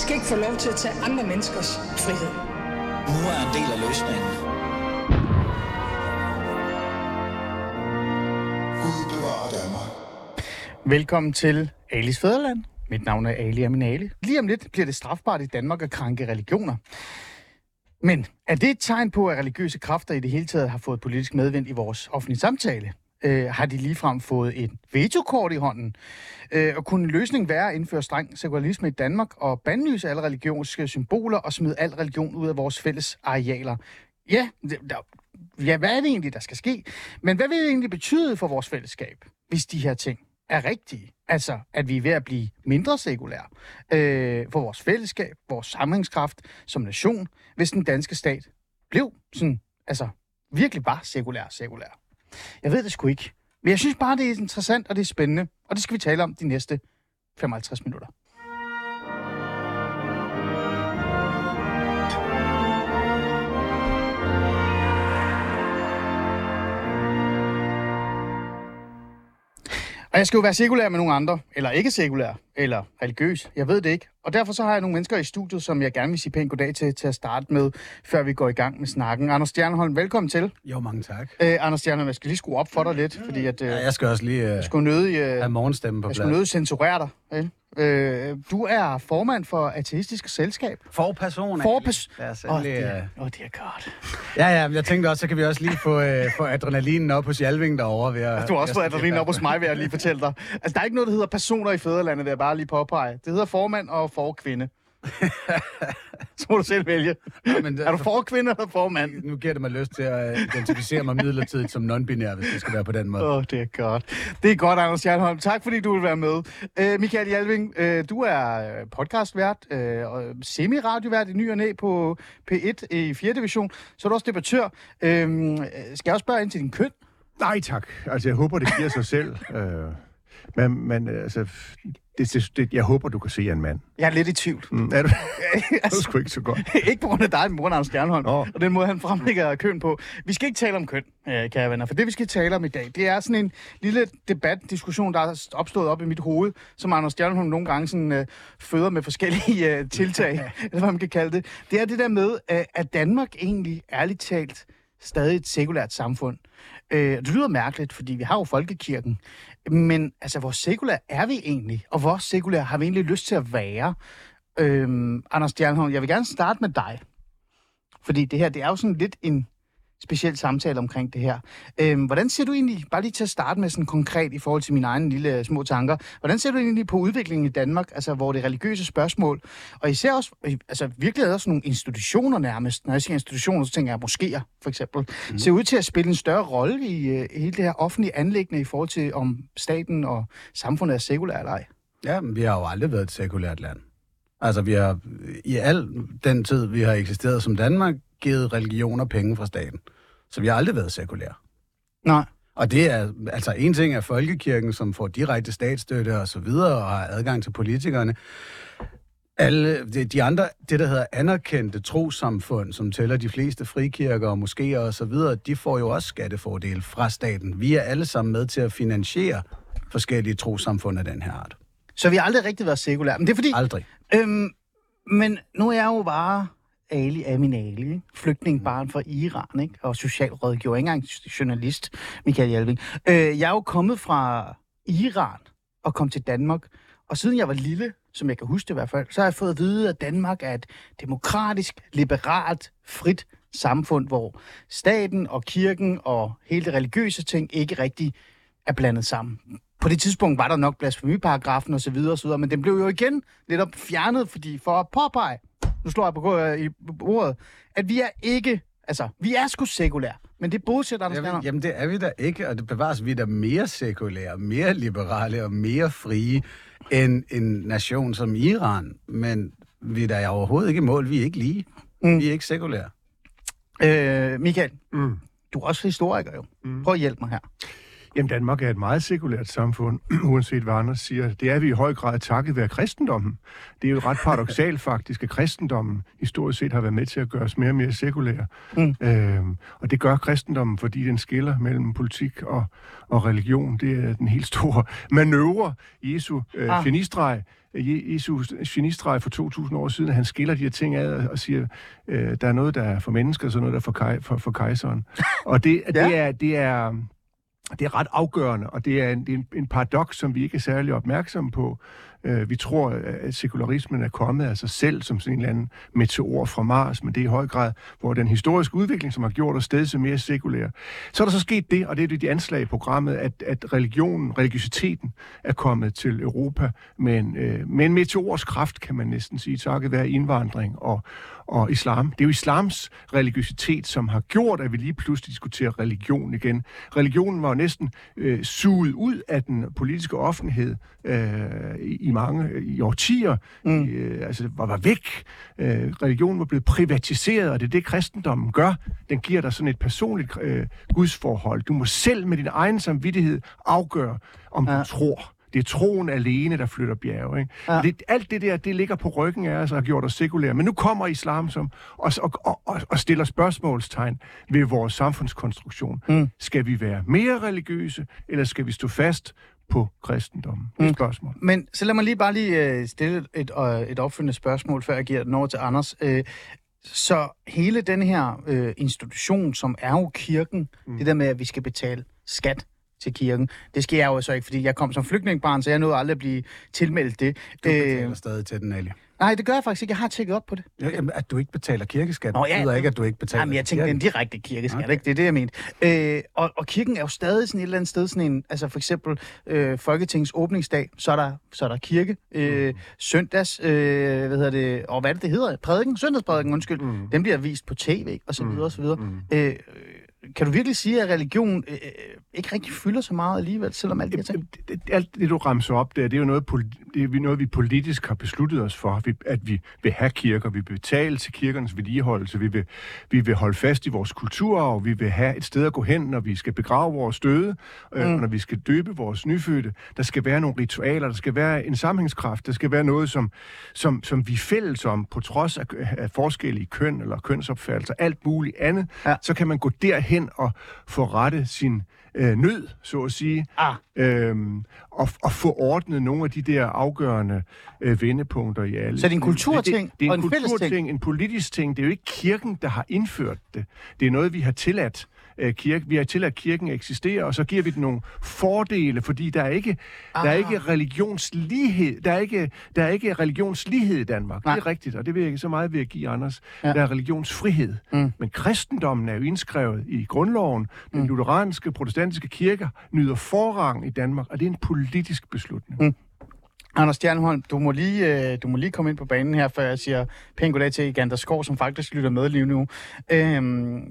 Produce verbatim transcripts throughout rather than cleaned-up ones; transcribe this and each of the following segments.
skal ikke få lov til at tage andre menneskers frihed. Nu er en del af løsningen. Gud bevarer Danmark. Velkommen til Alis Fædreland. Mit navn er Ali Aminali. Lige om lidt bliver det strafbart i Danmark at krænke religioner. Men er det et tegn på, at religiøse kræfter i det hele taget har fået politisk medvind i vores offentlige samtale? Øh, har de ligefrem fået et vetokort i hånden? Øh, og kunne en løsning være at indføre streng sekularisme i Danmark og bandlyse alle religiøse symboler og smide al religion ud af vores fælles arealer? Ja, der, ja, hvad er det egentlig, der skal ske? Men hvad vil det egentlig betyde for vores fællesskab, hvis de her ting er rigtige? Altså, at vi er ved at blive mindre sekulære øh, for vores fællesskab, vores samlingskraft som nation, hvis den danske stat blev sådan, altså virkelig bare sekulær, sekulær. Jeg ved det sgu ikke, men jeg synes bare, det er interessant, og det er spændende, og det skal vi tale om de næste femoghalvtreds minutter. Og jeg skal jo være sekulær med nogle andre, eller ikke sekulær, eller religiøs. Jeg ved det ikke. Og derfor så har jeg nogle mennesker i studiet, som jeg gerne vil sige pænt goddag til, til at starte med, før vi går i gang med snakken. Anders Stjernholm, velkommen til. Jo, mange tak. Æ, Anders Stjernholm, jeg skal lige skrue op for dig lidt, fordi at... Øh, ja, jeg skal også lige øh, jeg skulle nødig, øh, have morgenstemmen på plads. Jeg skulle nødig censurere dig. Øh, du er formand for Ateistisk Selskab. Forperson. Forperson. Åh, det er godt. Ja, ja, men jeg tænkte også, så kan vi også lige få, øh, få adrenalinen op hos Jalving derovre. Ved at, du har også fået adrenalinen op hos mig, ved at lige fortælle dig. Altså, der er ikke noget, der hedder personer i fædrelandet, vil jeg bare lige påpege. Det hedder formand og forkvinde. Så må du selv vælge. Ja, men, er du forkvinde eller formand? Nu giver det mig lyst til at identificere mig midlertidigt som non-binær, hvis det skal være på den måde. Åh, oh, det er godt. Det er godt, Anders Stjernholm. Tak, fordi du vil være med. Øh, Mikael Jalving, øh, du er podcastvært øh, og semi-radiovært i ny og næ på P et i fjerde division. Så er du også debattør. Øh, skal jeg også spørge ind til din køn? Nej, tak. Altså, jeg håber, det giver sig selv. Øh... Men, men altså, det, det, det, jeg håber, du kan se en mand. Jeg er lidt i tvivl. Mm, er du? Det er sgu ikke så godt. Ikke på grund af dig, men på grund af Anders Stjernholm. Oh. Og den måde, han fremlægger køn på. Vi skal ikke tale om køn, kære venner, for det, vi skal tale om i dag, det er sådan en lille debat, diskussion, der er opstået op i mit hoved, som Anders Stjernholm nogle gange sådan, øh, føder med forskellige øh, tiltag, eller hvad man kan kalde det. Det er det der med, øh, at Danmark egentlig, ærligt talt, stadig et sekulært samfund. Øh, det lyder mærkeligt, fordi vi har jo folkekirken, men altså, hvor sekulære er vi egentlig? Og hvor sekulære har vi egentlig lyst til at være? Øh, Anders Stjernholm, jeg vil gerne starte med dig. Fordi det her, det er jo sådan lidt en speciel samtale omkring det her. Øh, hvordan ser du egentlig, bare lige til at starte med sådan konkret i forhold til mine egne lille små tanker, hvordan ser du egentlig på udviklingen i Danmark, altså hvor det religiøse spørgsmål, og især også, altså virkelig er der sådan nogle institutioner nærmest, når jeg siger institutioner, så tænker jeg moskéer for eksempel, mm. ser ud til at spille en større rolle i, uh, i hele det her offentlige anliggende i forhold til, om staten og samfundet er sekulært eller ej? Ja, men vi har jo aldrig været et sekulært land. Altså vi har i al den tid, vi har eksisteret som Danmark, givet religioner penge fra staten. Så vi har aldrig været sekulære. Nej. Og det er, altså en ting er folkekirken, som får direkte statsstøtte og så videre, og har adgang til politikerne. Alle de andre, det der hedder anerkendte trossamfund, som tæller de fleste frikirker og moskéer og så videre, de får jo også skattefordele fra staten. Vi er alle sammen med til at finansiere forskellige trossamfund af den her art. Så vi har aldrig rigtig været sekulære. Men det er fordi... Aldrig. Øhm, men nu er jeg jo bare... Ali Aminali, flygtningbarn fra Iran, ikke? Og socialrådgiver, ikke engang journalist, Mikael Jalving. Øh, jeg er jo kommet fra Iran og kom til Danmark, og siden jeg var lille, som jeg kan huske det i hvert fald, så har jeg fået at vide, at Danmark er et demokratisk, liberalt, frit samfund, hvor staten og kirken og hele det religiøse ting ikke rigtig er blandet sammen. På det tidspunkt var der nok blasfemiparagrafen osv., osv., men den blev jo igen netop fjernet, fordi for at påpege, nu slår jeg på bordet, at vi er ikke, altså, vi er sgu sekulære, men det er bullshit, Anders Stjernholm. Jamen, det er vi da ikke, og det bevares vi da mere sekulære, mere liberale og mere frie end en nation som Iran, men vi er da overhovedet ikke i mål, vi er ikke lige, mm. vi er ikke sekulære. Øh, Mikael, mm. du er også historiker jo, mm. prøv at hjælpe mig her. Jamen, Danmark er et meget sekulært samfund, uanset hvad Anders siger. Det er vi i høj grad takket være kristendommen. Det er jo ret paradoksalt faktisk, at kristendommen historisk set har været med til at gøre os mere og mere sekulære. Mm. Øhm, og det gør kristendommen, fordi den skiller mellem politik og, og religion. Det er den helt store manøvre, Jesu øh, ah. genistreg. Jesu genistreg for to tusind år siden, at han skiller de her ting ad og siger, øh, der er noget, der er for mennesker, og så noget, der er for, kaj, for, for kejseren. Og det, ja. det, er, det, er, det er ret afgørende, og det er en, det er en, en paradoks, som vi ikke er særlig opmærksomme på. Øh, vi tror, at sekularismen er kommet af sig selv, som sådan en eller anden meteor fra Mars, men det er i høj grad, hvor den historiske udvikling, som har gjort os stadig så mere sekulære. Så er der så sket det, og det er det de anslag i programmet, at, at religionen, religiøsiteten er kommet til Europa med en, øh, med en meteors kraft, kan man næsten sige, takket være indvandring og, og islam. Det er jo islams religiøsitet, som har gjort, at vi lige pludselig diskuterer religion igen. Religionen var jo næsten øh, suget ud af den politiske offentlighed øh, i i mange i årtier, mm. øh, altså var, var væk. Øh, religionen var blevet privatiseret, og det er det, kristendommen gør. Den giver dig sådan et personligt øh, gudsforhold. Du må selv med din egen samvittighed afgøre, om ja. du tror. Det er troen alene, der flytter bjerge. Ikke? Ja. Det, alt det der, det ligger på ryggen af os og har gjort os sekulære. Men nu kommer islam som og, og, og, og stiller spørgsmålstegn ved vores samfundskonstruktion. Mm. Skal vi være mere religiøse, eller skal vi stå fast på kristendommen? Det er et spørgsmål. Mm. Men så lad mig lige bare lige stille et, et opfølgende spørgsmål, før jeg giver den over til Anders. Så hele den her institution, som er jo kirken, mm. det der med, at vi skal betale skat til kirken. Det sker jo så ikke, fordi jeg kom som flygtningbarn, så jeg nåede aldrig at blive tilmeldt det. Du betaler æh... stadig til den, Ali. Nej, det gør jeg faktisk ikke. Jeg har tjekket op på det. Ja, jamen, at du ikke betaler kirkeskat, det betyder ja, ikke, at du ikke betaler. Jamen, jeg tænkte, den direkte kirkeskat, okay. ikke? Det er det, jeg mente. Øh, og, og kirken er jo stadig sådan et eller andet sted, sådan en, altså for eksempel øh, Folketingets åbningsdag, så er der, så er der kirke, øh, mm. søndags, øh, hvad hedder det, og hvad det, det hedder, prædiken, søndagsprædiken, undskyld, mm. den bliver vist på tv, og så videre, og så videre. Mm. Øh, Kan du virkelig sige, at religion øh, ikke rigtig fylder så meget alligevel, selvom alt det her ting? Alt det, du ramser op der, det er jo noget, det er noget, vi politisk har besluttet os for, at vi vil have kirker, vi vil betale til kirkernes vedligeholdelse, vi vil, vi vil holde fast i vores kulturarv, vi vil have et sted at gå hen, når vi skal begrave vores døde, øh, mm. når vi skal døbe vores nyfødte. Der skal være nogle ritualer, der skal være en sammenhængskraft, der skal være noget, som, som, som vi er fælles om, på trods af, af forskellige køn eller kønsopfattelser, alt muligt andet, ja. så kan man gå derhen hen og forrette sin øh, nød, så at sige, ah. øhm, og, og få ordnet nogle af de der afgørende øh, vendepunkter i alle. Så det er en kulturting og en fælles ting, en politisk ting. Det er jo ikke kirken, der har indført det. Det er noget, vi har tilladt. Kirke. Vi har til, at kirken eksisterer, og så giver vi den nogle fordele, fordi der er ikke, ah. der er ikke religionslighed. Der er ikke, der er ikke religionslighed i Danmark. Nej. Det er rigtigt, og det vil jeg ikke så meget ved at give, Anders. Ja. Der er religionsfrihed. Mm. Men kristendommen er jo indskrevet i grundloven. Den mm. lutheranske, protestantiske kirker nyder forrang i Danmark, og det er en politisk beslutning. Mm. Anders Stjernholm, du må, lige, du må lige komme ind på banen her, før jeg siger pænt goddag til Egander Skov, som faktisk lytter med lige nu. Øhm,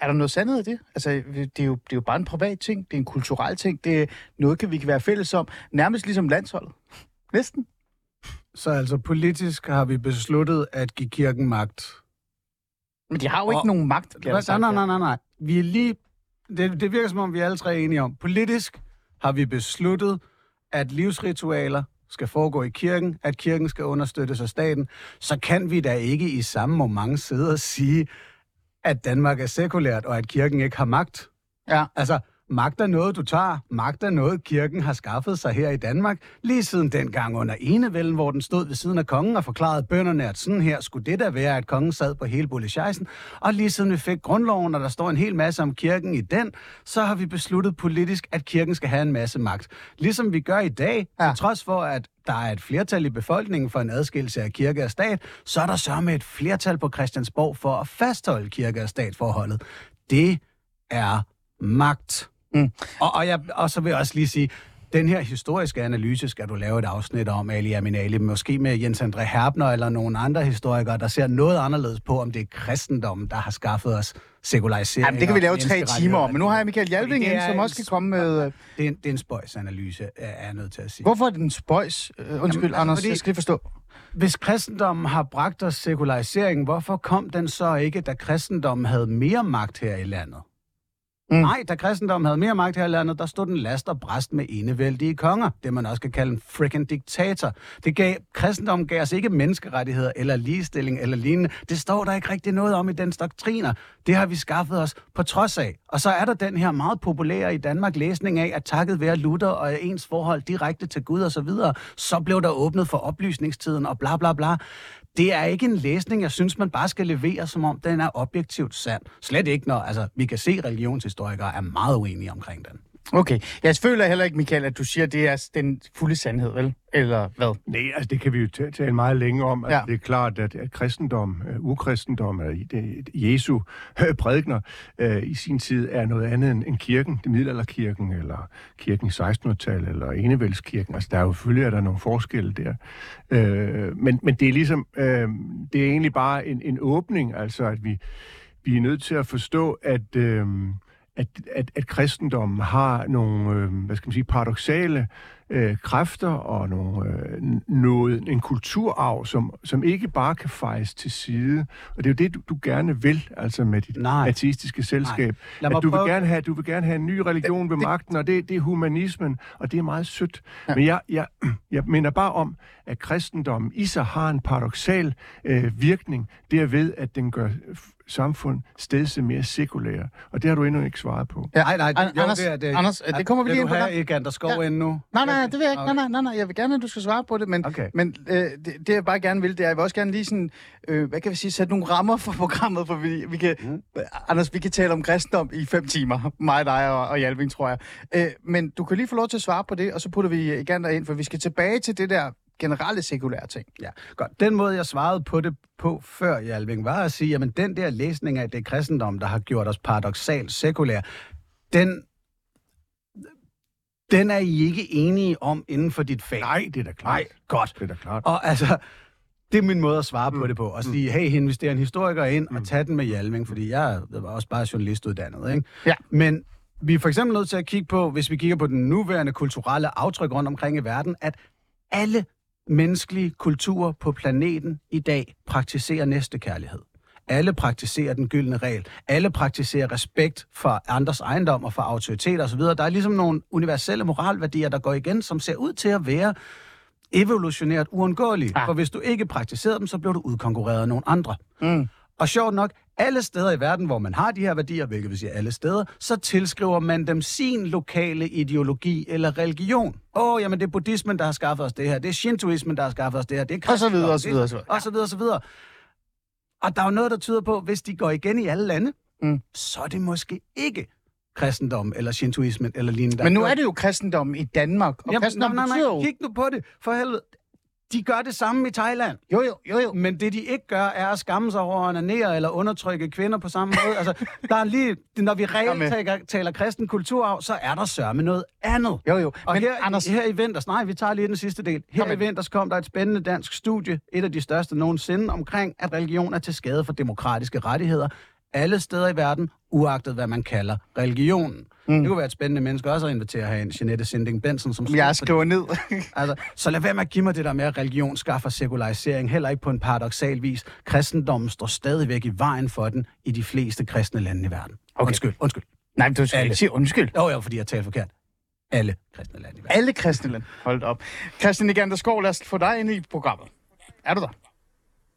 Er der noget sandhed i det? Altså, det er, jo, det er jo bare en privat ting, det er en kulturel ting, det er noget, vi kan være fælles om, nærmest ligesom landsholdet. Næsten. Så altså politisk har vi besluttet at give kirken magt. Men de har jo og... ikke nogen magt. Nej, sagt, nej, nej, nej, nej. Vi er lige... det, det virker som om, vi er alle tre enige om. Politisk har vi besluttet, at livsritualer skal foregå i kirken, at kirken skal understøttes af staten. Så kan vi da ikke i samme moment sidde og sige, at Danmark er sekulært, og at kirken ikke har magt. Ja. Altså, magt er noget, du tager. Magt er noget, kirken har skaffet sig her i Danmark. Lige siden dengang under enevælden, hvor den stod ved siden af kongen og forklarede bønderne, at sådan her skulle det da være, at kongen sad på hele bulleshejsen. Og lige siden vi fik grundloven, og der står en hel masse om kirken i den, så har vi besluttet politisk, at kirken skal have en masse magt. Ligesom vi gør i dag, ja. trods for, at der er et flertal i befolkningen for en adskillelse af kirke og stat, så er der sørme et flertal på Christiansborg for at fastholde kirke- og statforholdet. Det er magt. Mm. Og, og, jeg, og så vil jeg også lige sige, den her historiske analyse skal du lave et afsnit om, Ali Aminali, måske med Jens André Herbner eller nogle andre historikere, der ser noget anderledes på, om det er kristendommen, der har skaffet os sekularisering. Jamen, det kan vi lave tre timer om, men nu har jeg Mikael Jalving ind, som også kan komme med... Det er en, det er en spøjsanalyse, er jeg nødt til at sige. Hvorfor er det en spøjs? Undskyld, Jamen, Anders, fordi, jeg skal lige forstå. Hvis kristendommen har bragt os sekularisering, hvorfor kom den så ikke, da kristendommen havde mere magt her i landet? Mm. Nej, da kristendommen havde mere magt her i landet, der stod den last og bræst med enevældige konger. Det man også kan kalde en frickin' diktator. Det gav, kristendommen gav os ikke menneskerettigheder eller ligestilling eller lignende. Det står der ikke rigtig noget om i dens doktriner. Det har vi skaffet os på trods af. Og så er der den her meget populære i Danmark læsning af, at takket være Luther og ens forhold direkte til Gud og så videre, så blev der åbnet for oplysningstiden og bla bla bla. Det er ikke en læsning, jeg synes, man bare skal levere, som om den er objektivt sand. Slet ikke, når altså, vi kan se, at religionshistorikere er meget uenige omkring den. Okay. Jeg føler heller ikke, Mikael, at du siger, at det er den fulde sandhed, vel? Eller hvad? Nej, altså det kan vi jo tale meget længe om. Altså, ja. Det er klart, at, at kristendom, uh, ukristendom, eller Jesu uh, prædikner uh, i sin tid er noget andet end, end kirken, det middelalderkirken, eller kirken i sekstenhundredetallet, eller enevældskirken. Altså der er jo selvfølgelig er der nogle forskelle der. Uh, men, men det er ligesom, uh, det er egentlig bare en, en åbning, altså at vi, vi er nødt til at forstå, at... Uh, At, at, at kristendommen har nogle, øh, hvad skal man sige, paradoksale øh, kræfter og nogle, øh, noget, en kulturarv, som, som ikke bare kan fejes til side. Og det er jo det, du, du gerne vil, altså med dit Nej. ateistiske selskab. At du, vil gerne have, du vil gerne have en ny religion ved magten, og det, det er humanismen, og det er meget sødt. Ja. Men jeg, jeg, jeg minder bare om, at kristendommen i sig har en paradoksal øh, virkning, derved, at den gør... samfund stedse mere sekulære. Og det har du endnu ikke svaret på. Ja, nej, nej. Anders, jo, det, er, det, Anders at, det kommer vi lige ind på. Vil du have Egander Skov endnu? Nej, nej, det vil jeg ikke. Okay. Nej, nej, nej, jeg vil gerne, at du skal svare på det, men, okay. men øh, det, det, jeg bare gerne vil, det er, jeg vil også gerne lige sådan, øh, hvad kan vi sige, sætte nogle rammer for programmet, for vi, vi kan, mm. Anders, vi kan tale om kristendom i fem timer. Mig, dig og, og Jalving, tror jeg. Øh, men du kan lige få lov til at svare på det, og så putter vi Egander ind, for vi skal tilbage til det der generelle sekulære ting. Ja, godt. Den måde, jeg svarede på det på før, Jalving, var at sige, jamen den der læsning af det kristendom, der har gjort os paradoksalt sekulære, den, den er I ikke enige om inden for dit fag. Nej, det er da klart. Nej, godt. Det er da klart. Og altså, det er min måde at svare mm. på det på. Og sige, hey, investerer en historiker ind mm. og tager den med Jalving, fordi jeg var også bare journalistuddannet, ikke? Ja. Men vi er for eksempel nødt til at kigge på, hvis vi kigger på den nuværende kulturelle aftryk rundt omkring i verden, at alle menneskelige kulturer på planeten i dag praktiserer næstekærlighed. Alle praktiserer den gyldne regel. Alle praktiserer respekt for andres ejendom og for autoriteter osv. Der er ligesom nogle universelle moralværdier, der går igen, som ser ud til at være evolutionært uundgåelige. Ah. For hvis du ikke praktiserer dem, så bliver du udkonkurreret af nogle andre. Mm. Og sjovt nok, alle steder i verden, hvor man har de her værdier, hvilket vil sige alle steder, så tilskriver man dem sin lokale ideologi eller religion. Åh, oh, jamen det er buddhismen, der har skaffet os det her. Det er shintoismen, der har skaffet os det her. Det er kristendom, og så videre, og så videre, og så videre. Og så videre. Og der er jo noget, der tyder på, hvis de går igen i alle lande, mm. så er det måske ikke kristendom eller shintoismen eller lignende. Men nu er det jo kristendom i Danmark, og jamen, kristendom nej, nej, nej. Betyder... Kig nu på det, for helvede. De gør det samme i Thailand. Jo, jo, jo, jo. Men det, de ikke gør, er at skamme sig over at onanere eller undertrykke kvinder på samme måde. Altså, der er lige... Når vi reelt taler, taler kristen kulturarv, så er der sørme noget andet. Jo, jo. Og men her, Anders... her i vinters... Nej, vi tager lige den sidste del. Her Kom i vinters kom der et spændende dansk studie, et af de største nogensinde, omkring, at religion er til skade for demokratiske rettigheder alle steder i verden, uagtet hvad man kalder religionen. Mm. Det kunne være et spændende menneske også at invitere herinde, Jeanette Sinding Benson, som... Jeg skriver ned. altså, så lad være med at give mig det der med, at religion skaffer sekularisering, heller ikke på en paradoksal vis. Kristendommen står stadigvæk i vejen for den i de fleste kristne lande i verden. Okay. Undskyld, undskyld. Nej, men du skal ikke sige undskyld. Jo, jo, fordi jeg taler forkert. Alle kristne lande i verden. Alle kristne lande. Hold op. Christian Egander Skov, lad os få dig ind i programmet. Er du der?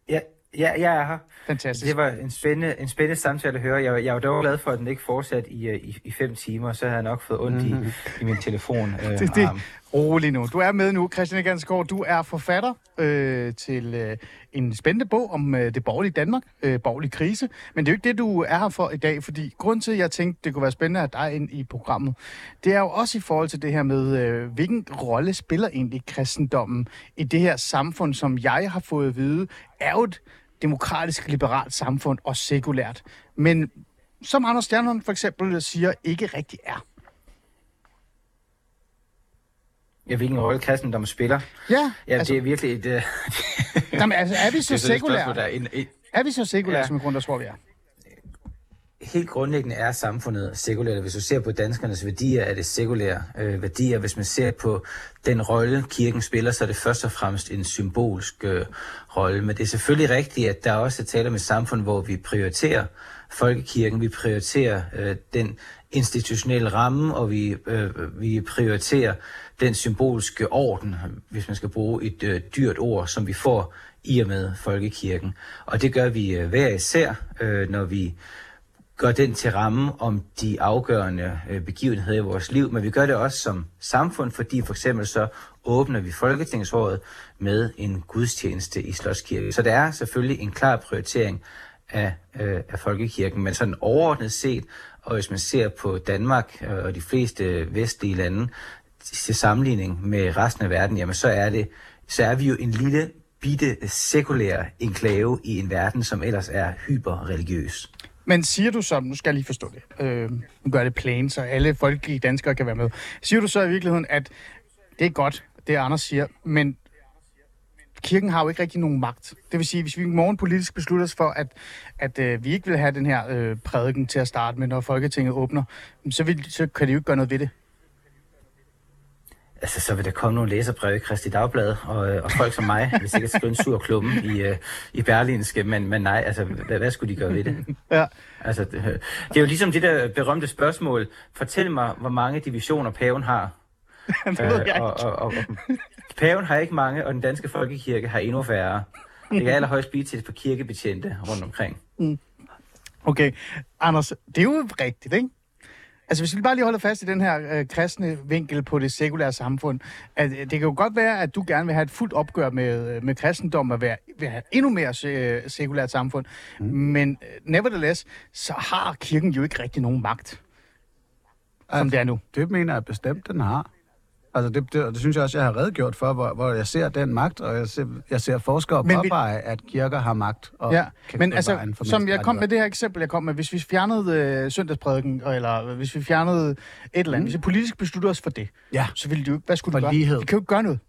Ja. Ja, jeg er her. Fantastisk. Det var en spændende, en spændende samtale at høre. Jeg, jeg var dog glad for, at den ikke fortsatte i, i, i fem timer, så havde jeg nok fået ondt mm-hmm. i, i min telefon. Øh, det, det. Rolig nu. Du er med nu, Christian Egander Skov. Du er forfatter øh, til øh, en spændende bog om øh, det borgerlige Danmark, øh, borgerlig krise. Men det er jo ikke det, du er her for i dag, fordi grund til, at jeg tænkte, det kunne være spændende at have dig ind i programmet, det er jo også i forhold til det her med, øh, hvilken rolle spiller egentlig kristendommen i det her samfund, som jeg har fået at vide, er jo et demokratisk, liberalt samfund og sekulært. Men som Anders Stjernholm for eksempel siger, ikke rigtig er. Ja, hvilken rolle kristendommen spiller? Ja, ja altså, det er virkelig et... Uh... Jamen, altså, er vi så sekulære? Er, en, en... er vi så sekulære, ja. Som grund, der tror vi er? Helt grundlæggende er samfundet sekulært. Hvis du ser på danskernes værdier, er det sekulære øh, værdier. Hvis man ser på den rolle, kirken spiller, så er det først og fremmest en symbolsk øh, rolle. Men det er selvfølgelig rigtigt, at der også er tale om et samfund, hvor vi prioriterer folkekirken. Vi prioriterer øh, den institutionelle ramme, og vi, øh, vi prioriterer den symbolske orden, hvis man skal bruge et øh, dyrt ord, som vi får i og med folkekirken. Og det gør vi øh, hver især, øh, når vi gør den til ramme om de afgørende øh, begivenheder i vores liv, men vi gør det også som samfund, fordi for eksempel så åbner vi Folketingsåret med en gudstjeneste i Slotskirken. Så der er selvfølgelig en klar prioritering af, øh, af folkekirken, men sådan overordnet set, og hvis man ser på Danmark øh, og de fleste vestlige lande til sammenligning med resten af verden, jamen så er, det, så er vi jo en lille bitte sekulær enklave i en verden, som ellers er hyperreligiøs. Men siger du så, nu skal jeg lige forstå det, øh, nu gør det plain, så alle folkelige danskere kan være med. Siger du så i virkeligheden, at det er godt, det Anders siger, men kirken har jo ikke rigtig nogen magt. Det vil sige, hvis vi i morgen politisk beslutter os for, at, at øh, vi ikke vil have den her øh, prædiken til at starte med, når Folketinget åbner, så, vil, så kan de jo ikke gøre noget ved det. Altså, så vil der komme nogle læserbreve i Kristeligt Dagblad, og, og folk som mig vil sikkert skrive en sur klumme i, i Berlingske, men, men nej, altså, hvad, hvad skulle de gøre ved det? Ja. Altså, det, det er jo ligesom det der berømte spørgsmål, fortæl mig, hvor mange divisioner paven har. Det ved jeg ikke. Og, og, og, og, paven har ikke mange, og den danske folkekirke har endnu færre. Det kan allerhøjst blive til et par kirkebetjente rundt omkring. Okay, Anders, det er jo rigtigt, ikke? Altså hvis vi bare lige holder fast i den her øh, kristne vinkel på det sekulære samfund, at det kan jo godt være, at du gerne vil have et fuldt opgør med, med kristendom og være, vil have endnu mere se, sekulært samfund, mm. men nevertheless, så har kirken jo ikke rigtig nogen magt, som altså, det er nu. Det mener jeg bestemt, den har. Altså det, det, det synes jeg også, jeg har redegjort for, hvor, hvor jeg ser den magt, og jeg ser, jeg ser forskere påpege, at kirker har magt. Og ja, men altså, som jeg kom med det her eksempel, jeg kom med, hvis vi fjernede øh, søndagsprædiken, eller hvis vi fjernede et eller andet, mm. hvis vi politisk beslutter os for det, ja. Så ville de jo ikke, hvad skulle for du gøre? Vi kan jo ikke gøre noget.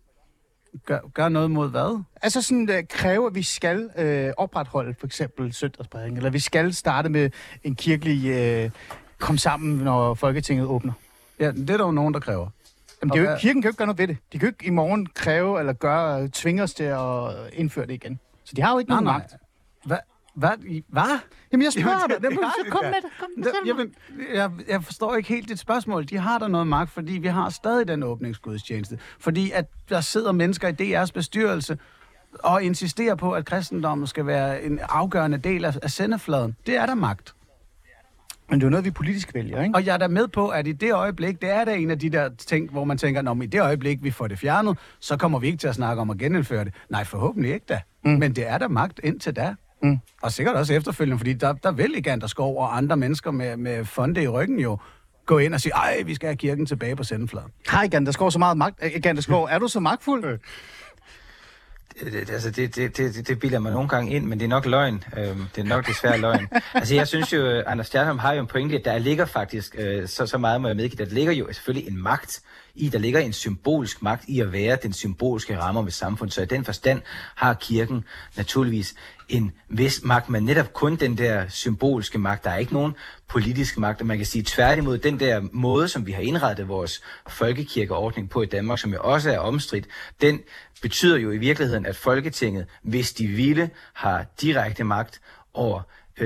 Gør, gør noget mod hvad? Altså sådan uh, kræver, at vi skal uh, opretholde for eksempel søndagsprædiken, eller vi skal starte med en kirkelig uh, kom sammen, når Folketinget åbner. Ja, det er der jo nogen, der kræver. Jamen, det er jo ikke, kirken kan jo ikke gøre noget ved det. De kan jo ikke i morgen kræve eller gøre, tvinge os til at indføre det igen. Så de har jo ikke nej, nogen nej. magt. Hvad? Hvad? Hva? Jamen, jeg spørger dig. Jamen, så kom med det. Kom med det jamen, jeg, jeg forstår ikke helt dit spørgsmål. De har der noget magt, fordi vi har stadig den åbningsgudstjeneste. Fordi at der sidder mennesker i D R's bestyrelse og insisterer på, at kristendommen skal være en afgørende del af, af sendefladen. Det er der magt. Men det er jo noget, vi politisk vælger, ikke? Og jeg er da med på, at i det øjeblik, det er da en af de der ting, hvor man tænker, at i det øjeblik, vi får det fjernet, så kommer vi ikke til at snakke om at genindføre det. Nej, forhåbentlig ikke da. Mm. Men det er da magt indtil da. Mm. Og sikkert også efterfølgende, fordi der, der vil Egander Skov og andre mennesker med, med fonde i ryggen jo gå ind og sige, ej, vi skal have kirken tilbage på sendefladen. Har Egander Skov så meget magt? Egander Skov, er du så magtfuld? Det, altså det, det, det, det bilder mig nogle gange ind, men det er nok løgn. Øhm, det er nok desværre løgn. Altså jeg synes jo, Anders Stjernholm har jo en pointe, at der ligger faktisk, øh, så, så meget må jeg medgive, der ligger jo selvfølgelig en magt i, der ligger en symbolsk magt i at være den symbolske ramme om et samfund. Så i den forstand har kirken naturligvis en vis magt, men netop kun den der symbolske magt. Der er ikke nogen politisk magt, og man kan sige tværtimod den der måde, som vi har indrettet vores folkekirkeordning på i Danmark, som jo også er omstridt, den betyder jo i virkeligheden, at Folketinget, hvis de ville, har direkte magt over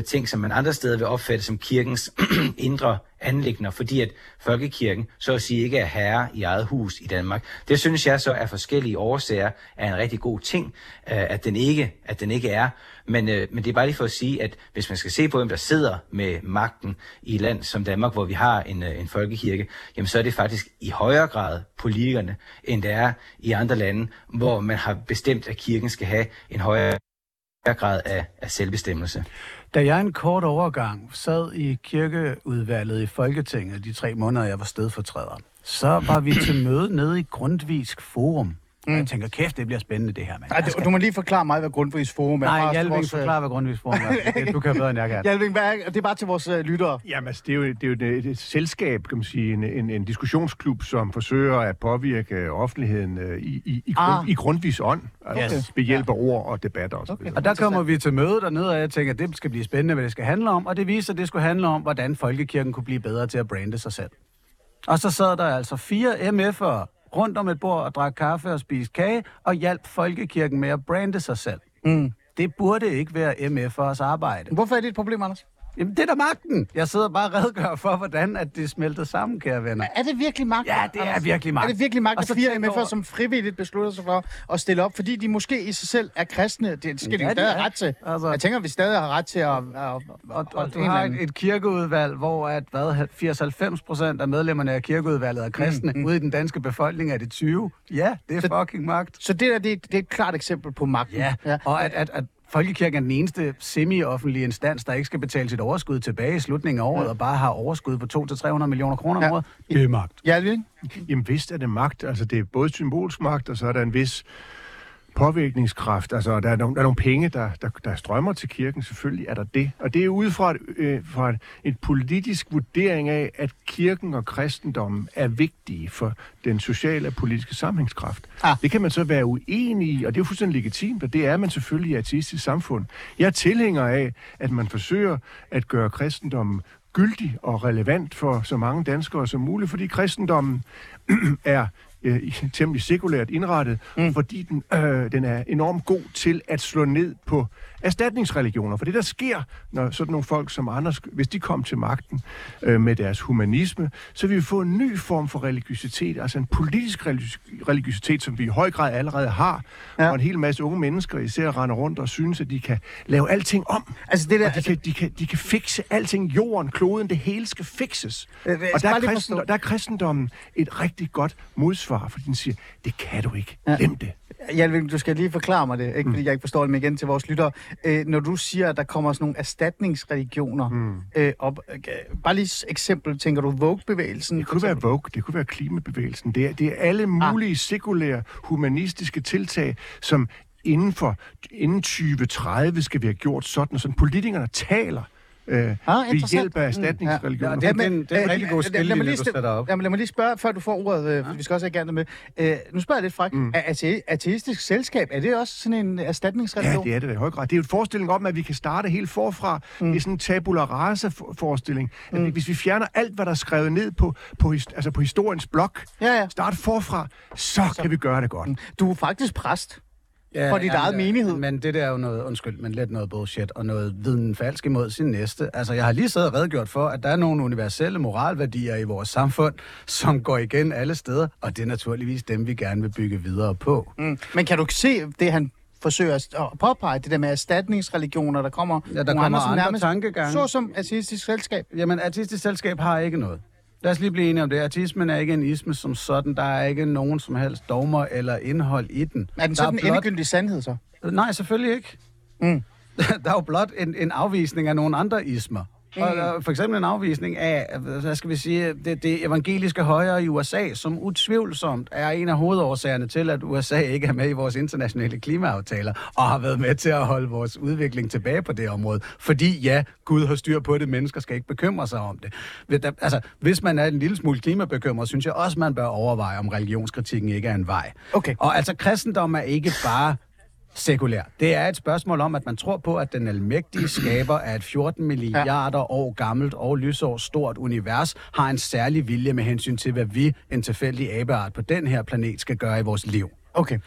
ting, som man andre steder vil opfatte som kirkens indre anliggender, fordi at folkekirken så at sige ikke er herre i eget hus i Danmark. Det synes jeg så af forskellige årsager er en rigtig god ting, at den ikke, at den ikke er. Men, men det er bare lige for at sige, at hvis man skal se på, hvem der sidder med magten i et land som Danmark, hvor vi har en, en folkekirke, jamen så er det faktisk i højere grad politikerne, end det er i andre lande, hvor man har bestemt, at kirken skal have en højere grad af, af selvbestemmelse. Da jeg en kort overgang sad i kirkeudvalget i Folketinget, de tre måneder, jeg var stedfortræder, så var vi til møde nede i Grundtvigs Forum. Mm. Jeg tænker, kæft, det bliver spændende det her, mand. Ej, skal... Du må lige forklare mig, hvad Grundtvigs Forum er. Nej, Jalving, vores... forklare, hvad Grundtvigs Forum er. Du kan bedre, end jeg kan. Jalving, hvad er... det er bare til vores øh, lyttere. Jamen, altså, det er jo, det er jo et, et, et selskab, kan man sige, en, en, en diskussionsklub, som forsøger at påvirke offentligheden øh, i, i, i, grund, ah. i Grundtvigs ånd, altså yes. ved hjælp af ord og debatter og så videre. Okay. Og der kommer vi til møde dernede, og jeg tænker, det skal blive spændende, hvad det skal handle om, og det viser, at det skulle handle om, hvordan folkekirken kunne blive bedre til at brande sig selv. Og så sad der altså fire M F'ere rundt om et bord og drak kaffe og spiste kage, og hjalp folkekirken med at brande sig selv. Mm. Det burde ikke være M F'ers arbejde. Hvorfor er det et problem, Anders? Jamen, det er da magten. Jeg sidder bare og redegør for, hvordan at det smelter sammen, kære venner. Er det virkelig magten? Ja, det er virkelig magten. Er det virkelig magten, at fire M F'er, som frivilligt beslutter sig for at stille op, fordi de måske i sig selv er kristne? Det skal de ja, stadig have ret til. Altså, jeg tænker, vi stadig har ret til at... at, at og, og, og du har et, et kirkeudvalg, hvor at, hvad, firs til halvfems procent af medlemmerne af kirkeudvalget er kristne. Mm, mm. Ude i den danske befolkning er det tyve. Ja, det er så, fucking magt. Så det der, det, det er et klart eksempel på magten. Ja, ja. Og at... at, at Folkekirken er den eneste semi-offentlige instans, der ikke skal betale sit overskud tilbage i slutningen af året, ja, og bare har overskud på to til tre hundrede millioner kroner om ja, året. Det er magt. Ja, det er. Jamen vist er det magt. Altså, det er både symbolsk magt, og så er der en vis påvirkningskraft. Altså, der er nogle, der er nogle penge, der, der, der strømmer til kirken. Selvfølgelig er der det. Og det er ud fra, et, øh, fra et, et politisk vurdering af, at kirken og kristendommen er vigtige for den sociale og politiske sammenhængskraft. Ah. Det kan man så være uenig i, og det er jo fuldstændig legitimt, og det er man selvfølgelig i et ateistisk samfund. Jeg er tilhænger af, at man forsøger at gøre kristendommen gyldig og relevant for så mange danskere som muligt, fordi kristendommen er... temmelig sekulært indrettet, mm. fordi den, øh, den er enormt god til at slå ned på erstatningsreligioner. For det, der sker, når sådan nogle folk som Anders, hvis de kom til magten øh, med deres humanisme, så vil vi få en ny form for religiøsitet, altså en politisk religiøsitet, som vi i høj grad allerede har, ja, og en hel masse unge mennesker især render rundt og synes, at de kan lave alting om. Altså det der, og de, altså... kan, de, kan, de kan fikse alting, jorden, kloden, det hele skal fikses. Øh, og der er, kristendom, der er kristendommen et rigtig godt modsvar, fordi den siger, det kan du ikke. Ja. Glem det. Jalving, du skal lige forklare mig det, ikke, fordi jeg ikke forstår det, men igen til vores lyttere. Øh, når du siger, at der kommer sådan nogle erstatningsreligioner mm. øh, op, øh, bare lige et eksempel, tænker du Vogue-bevægelsen? Det kunne være Vogue, det kunne være klimabevægelsen. Det er, det er alle mulige ah. sekulære, humanistiske tiltag, som inden for inden tyve tredive skal vi have gjort sådan, sådan politikerne taler Øh, ah, ved hjælp af erstatningsreligioner. Mm, ja. Ja, det er en øh, rigtig god skillelinje, du sætter op. Jamen, lad mig lige spørge, før du får ordet, øh, ja. vi skal også have gerne med. Øh, nu spørger jeg lidt frækt. Mm. Er ateistisk selskab, er det også sådan en erstatningsreligion? Ja, det er det da i høj grad. Det er jo en forestilling om, at vi kan starte helt forfra. Mm. Det er sådan en tabula rasa-forestilling. Mm. Hvis vi fjerner alt, hvad der er skrevet ned på, på, his, altså på historiens blok, ja, ja. starte forfra, så, så kan vi gøre det godt. Mm. Du er faktisk præst. Ja, for dit eget menighed. Men det der er jo noget, undskyld, men lidt noget bullshit og noget viden falsk imod sin næste. Altså, jeg har lige siddet og redegjort for, at der er nogle universelle moralværdier i vores samfund, som går igen alle steder, og det er naturligvis dem, vi gerne vil bygge videre på. Mm. Men kan du ikke se det, han forsøger at påpege, det der med erstatningsreligioner, der kommer... Ja, der kommer andre, andre nærmest, tankegange. Så som ateistisk selskab. Jamen, ateistisk selskab har ikke noget. Lad os lige blive enige om det. Ateismen er ikke en isme som sådan. Der er ikke nogen som helst dogmer eller indhold i den. Er den sådan en blot... endegyldig sandhed, så? Nej, selvfølgelig ikke. Mm. Der er jo blot en, en afvisning af nogle andre ismer. Mm. Og for eksempel en afvisning af, hvad skal vi sige, det, det evangeliske højre i U S A, som utvivlsomt er en af hovedårsagerne til, at U S A ikke er med i vores internationale klimaaftaler, og har været med til at holde vores udvikling tilbage på det område. Fordi ja, Gud har styr på det, mennesker skal ikke bekymre sig om det. Altså, hvis man er en lille smule klimabekymret, synes jeg også, man bør overveje, om religionskritikken ikke er en vej. Okay. Og altså, kristendom er ikke bare... sekulær. Det er et spørgsmål om, at man tror på, at den almægtige skaber af et fjorten milliarder ja. år gammelt og lysår stort univers har en særlig vilje med hensyn til, hvad vi, en tilfældig abeart på den her planet, skal gøre i vores liv. Okay.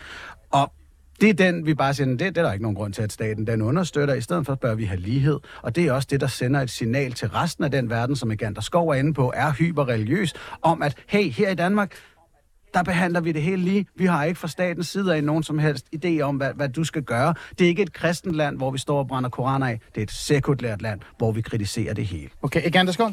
Og det er den, vi bare siger, det, det er der ikke nogen grund til, at staten den understøtter. I stedet for bør vi have lighed. Og det er også det, der sender et signal til resten af den verden, som Egander Skov er inde på, er hyperreligiøs, om at, hey, her i Danmark... der behandler vi det hele lige. Vi har ikke fra statens side af nogen som helst idé om, hvad, hvad du skal gøre. Det er ikke et kristent land, hvor vi står og brænder koraner af. Det er et sekulært land, hvor vi kritiserer det hele. Okay, Egander Skov?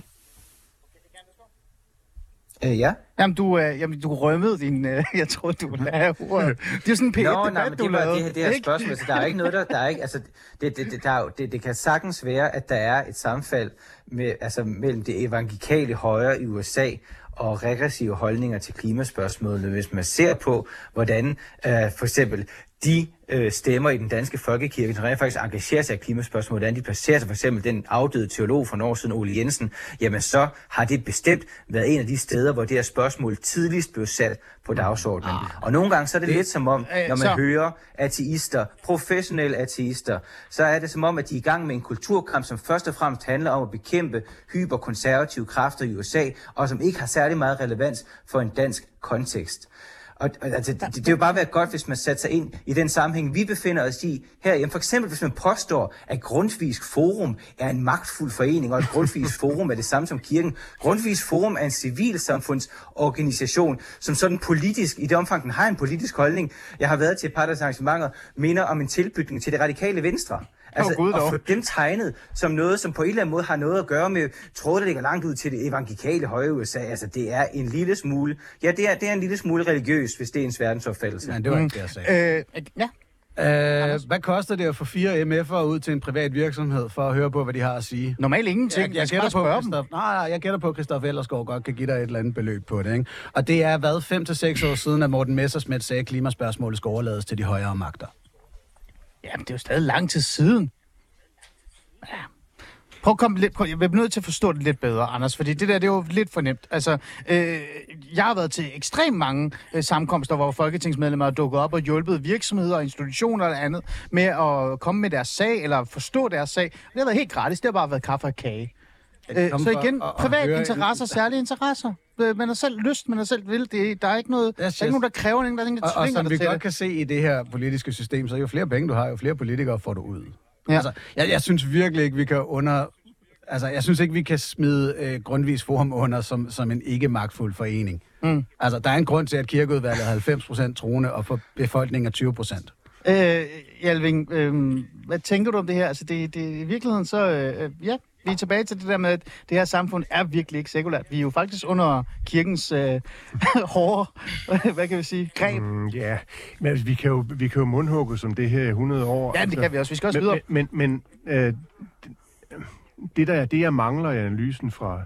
Øh, ja. Jamen, du, øh, jamen, du rømmede din... Øh, jeg tror, du lavede ordet. Det er jo sådan en P et debat, nej, men du lavede. Det her, det her spørgsmål, så der er ikke noget, der, der er ikke... Altså, det, det, det, der er, det, det kan sagtens være, at der er et sammenfald med, altså, mellem det evangelikale højre i U S A og regressive holdninger til klimaspørgsmålene, hvis man ser på, hvordan øh, for eksempel de øh, stemmer i den danske folkekirke, der rent faktisk engagerer sig i klimaspørgsmål, hvordan de placerer sig, for eksempel den afdøde teolog for nogle år siden, Ole Jensen, jamen så har det bestemt været en af de steder, hvor det her spørgsmål tidligst blev sat på dagsordenen. Ah, og nogle gange så er det, det lidt som om, når man så... hører ateister, professionelle ateister, så er det som om, at de er i gang med en kulturkamp, som først og fremmest handler om at bekæmpe hyperkonservative kræfter i U S A, og som ikke har særlig meget relevans for en dansk kontekst. Og, og altså, det, det vil bare være godt, hvis man satte sig ind i den sammenhæng, vi befinder os i herhjemme. For eksempel, hvis man påstår, at Grundtvigs Forum er en magtfuld forening, og at Grundtvigs Forum er det samme som kirken. Grundtvigs Forum er en civilsamfundsorganisation, som sådan politisk, i det omfang, den har en politisk holdning. Jeg har været til et par deres arrangementer, minder om en tilbygning til det radikale venstre. Altså, oh, at få dem tegnet som noget, som på en eller anden måde har noget at gøre med tråd, der ligger langt ud til det evangelikale høje U S A. Altså, det er en lille smule... Ja, det er, det er en lille smule religiøs, hvis det er ens verdensopfattelse. Nej, det var ikke det, jeg sagde. Øh, ja. Øh, hvad koster det at få fire M F'ere ud til en privat virksomhed for at høre på, hvad de har at sige? Normalt ingenting. Jeg, jeg, jeg, gætter, på, nej, jeg gætter på, at Christoph Ellersgaard godt kan give dig et eller andet beløb på det. Ikke? Og det er, hvad, fem til seks år siden, at Morten Messersmidt sagde, at klimaspørgsmålet skal overlades til de højere magter. Ja, det er jo stadig lang tid siden. Ja. Prøv at komme lidt... Prøv, jeg bliver nødt til at forstå det lidt bedre, Anders, fordi det der, det er jo lidt for nemt. Altså, øh, jeg har været til ekstremt mange øh, sammenkomster, hvor folketingsmedlemmer er dukket op og hjulpet virksomheder og institutioner eller andet med at komme med deres sag eller forstå deres sag. Og det har været helt gratis. Det har bare været kaffe og kage. Øh, så igen, private interesser, særlige interesser. Man har selv lyst, man har selv vil det. Der er ikke noget, der, er ikke nogen, der kræver nogen, der tvinger dig til det. Og som vi godt kan se i det her politiske system, så jo flere penge du har, jo flere politikere får du ud. Ja. Altså, jeg, jeg synes virkelig ikke, vi kan under... Altså, jeg synes ikke, vi kan smide øh, Grundtvigs Forum under som, som en ikke-magtfuld forening. Mm. Altså, der er en grund til, at kirkeudvalget er halvfems procent troende, og for befolkningen er tyve procent. Øh, Jalving, øh, hvad tænker du om det her? Altså, det, det, i virkeligheden så... Øh, ja. Vi er tilbage til det der med, at det her samfund er virkelig ikke sekulært. Vi er jo faktisk under kirkens øh, hårde, hvad kan vi sige, greb. Mm, yeah. Men altså, vi kan jo, vi kan jo mundhugge som det her i hundrede år. Ja, altså, det kan vi også. Vi skal også men, videre. Men, men, men øh, det, der, det, jeg mangler i analysen fra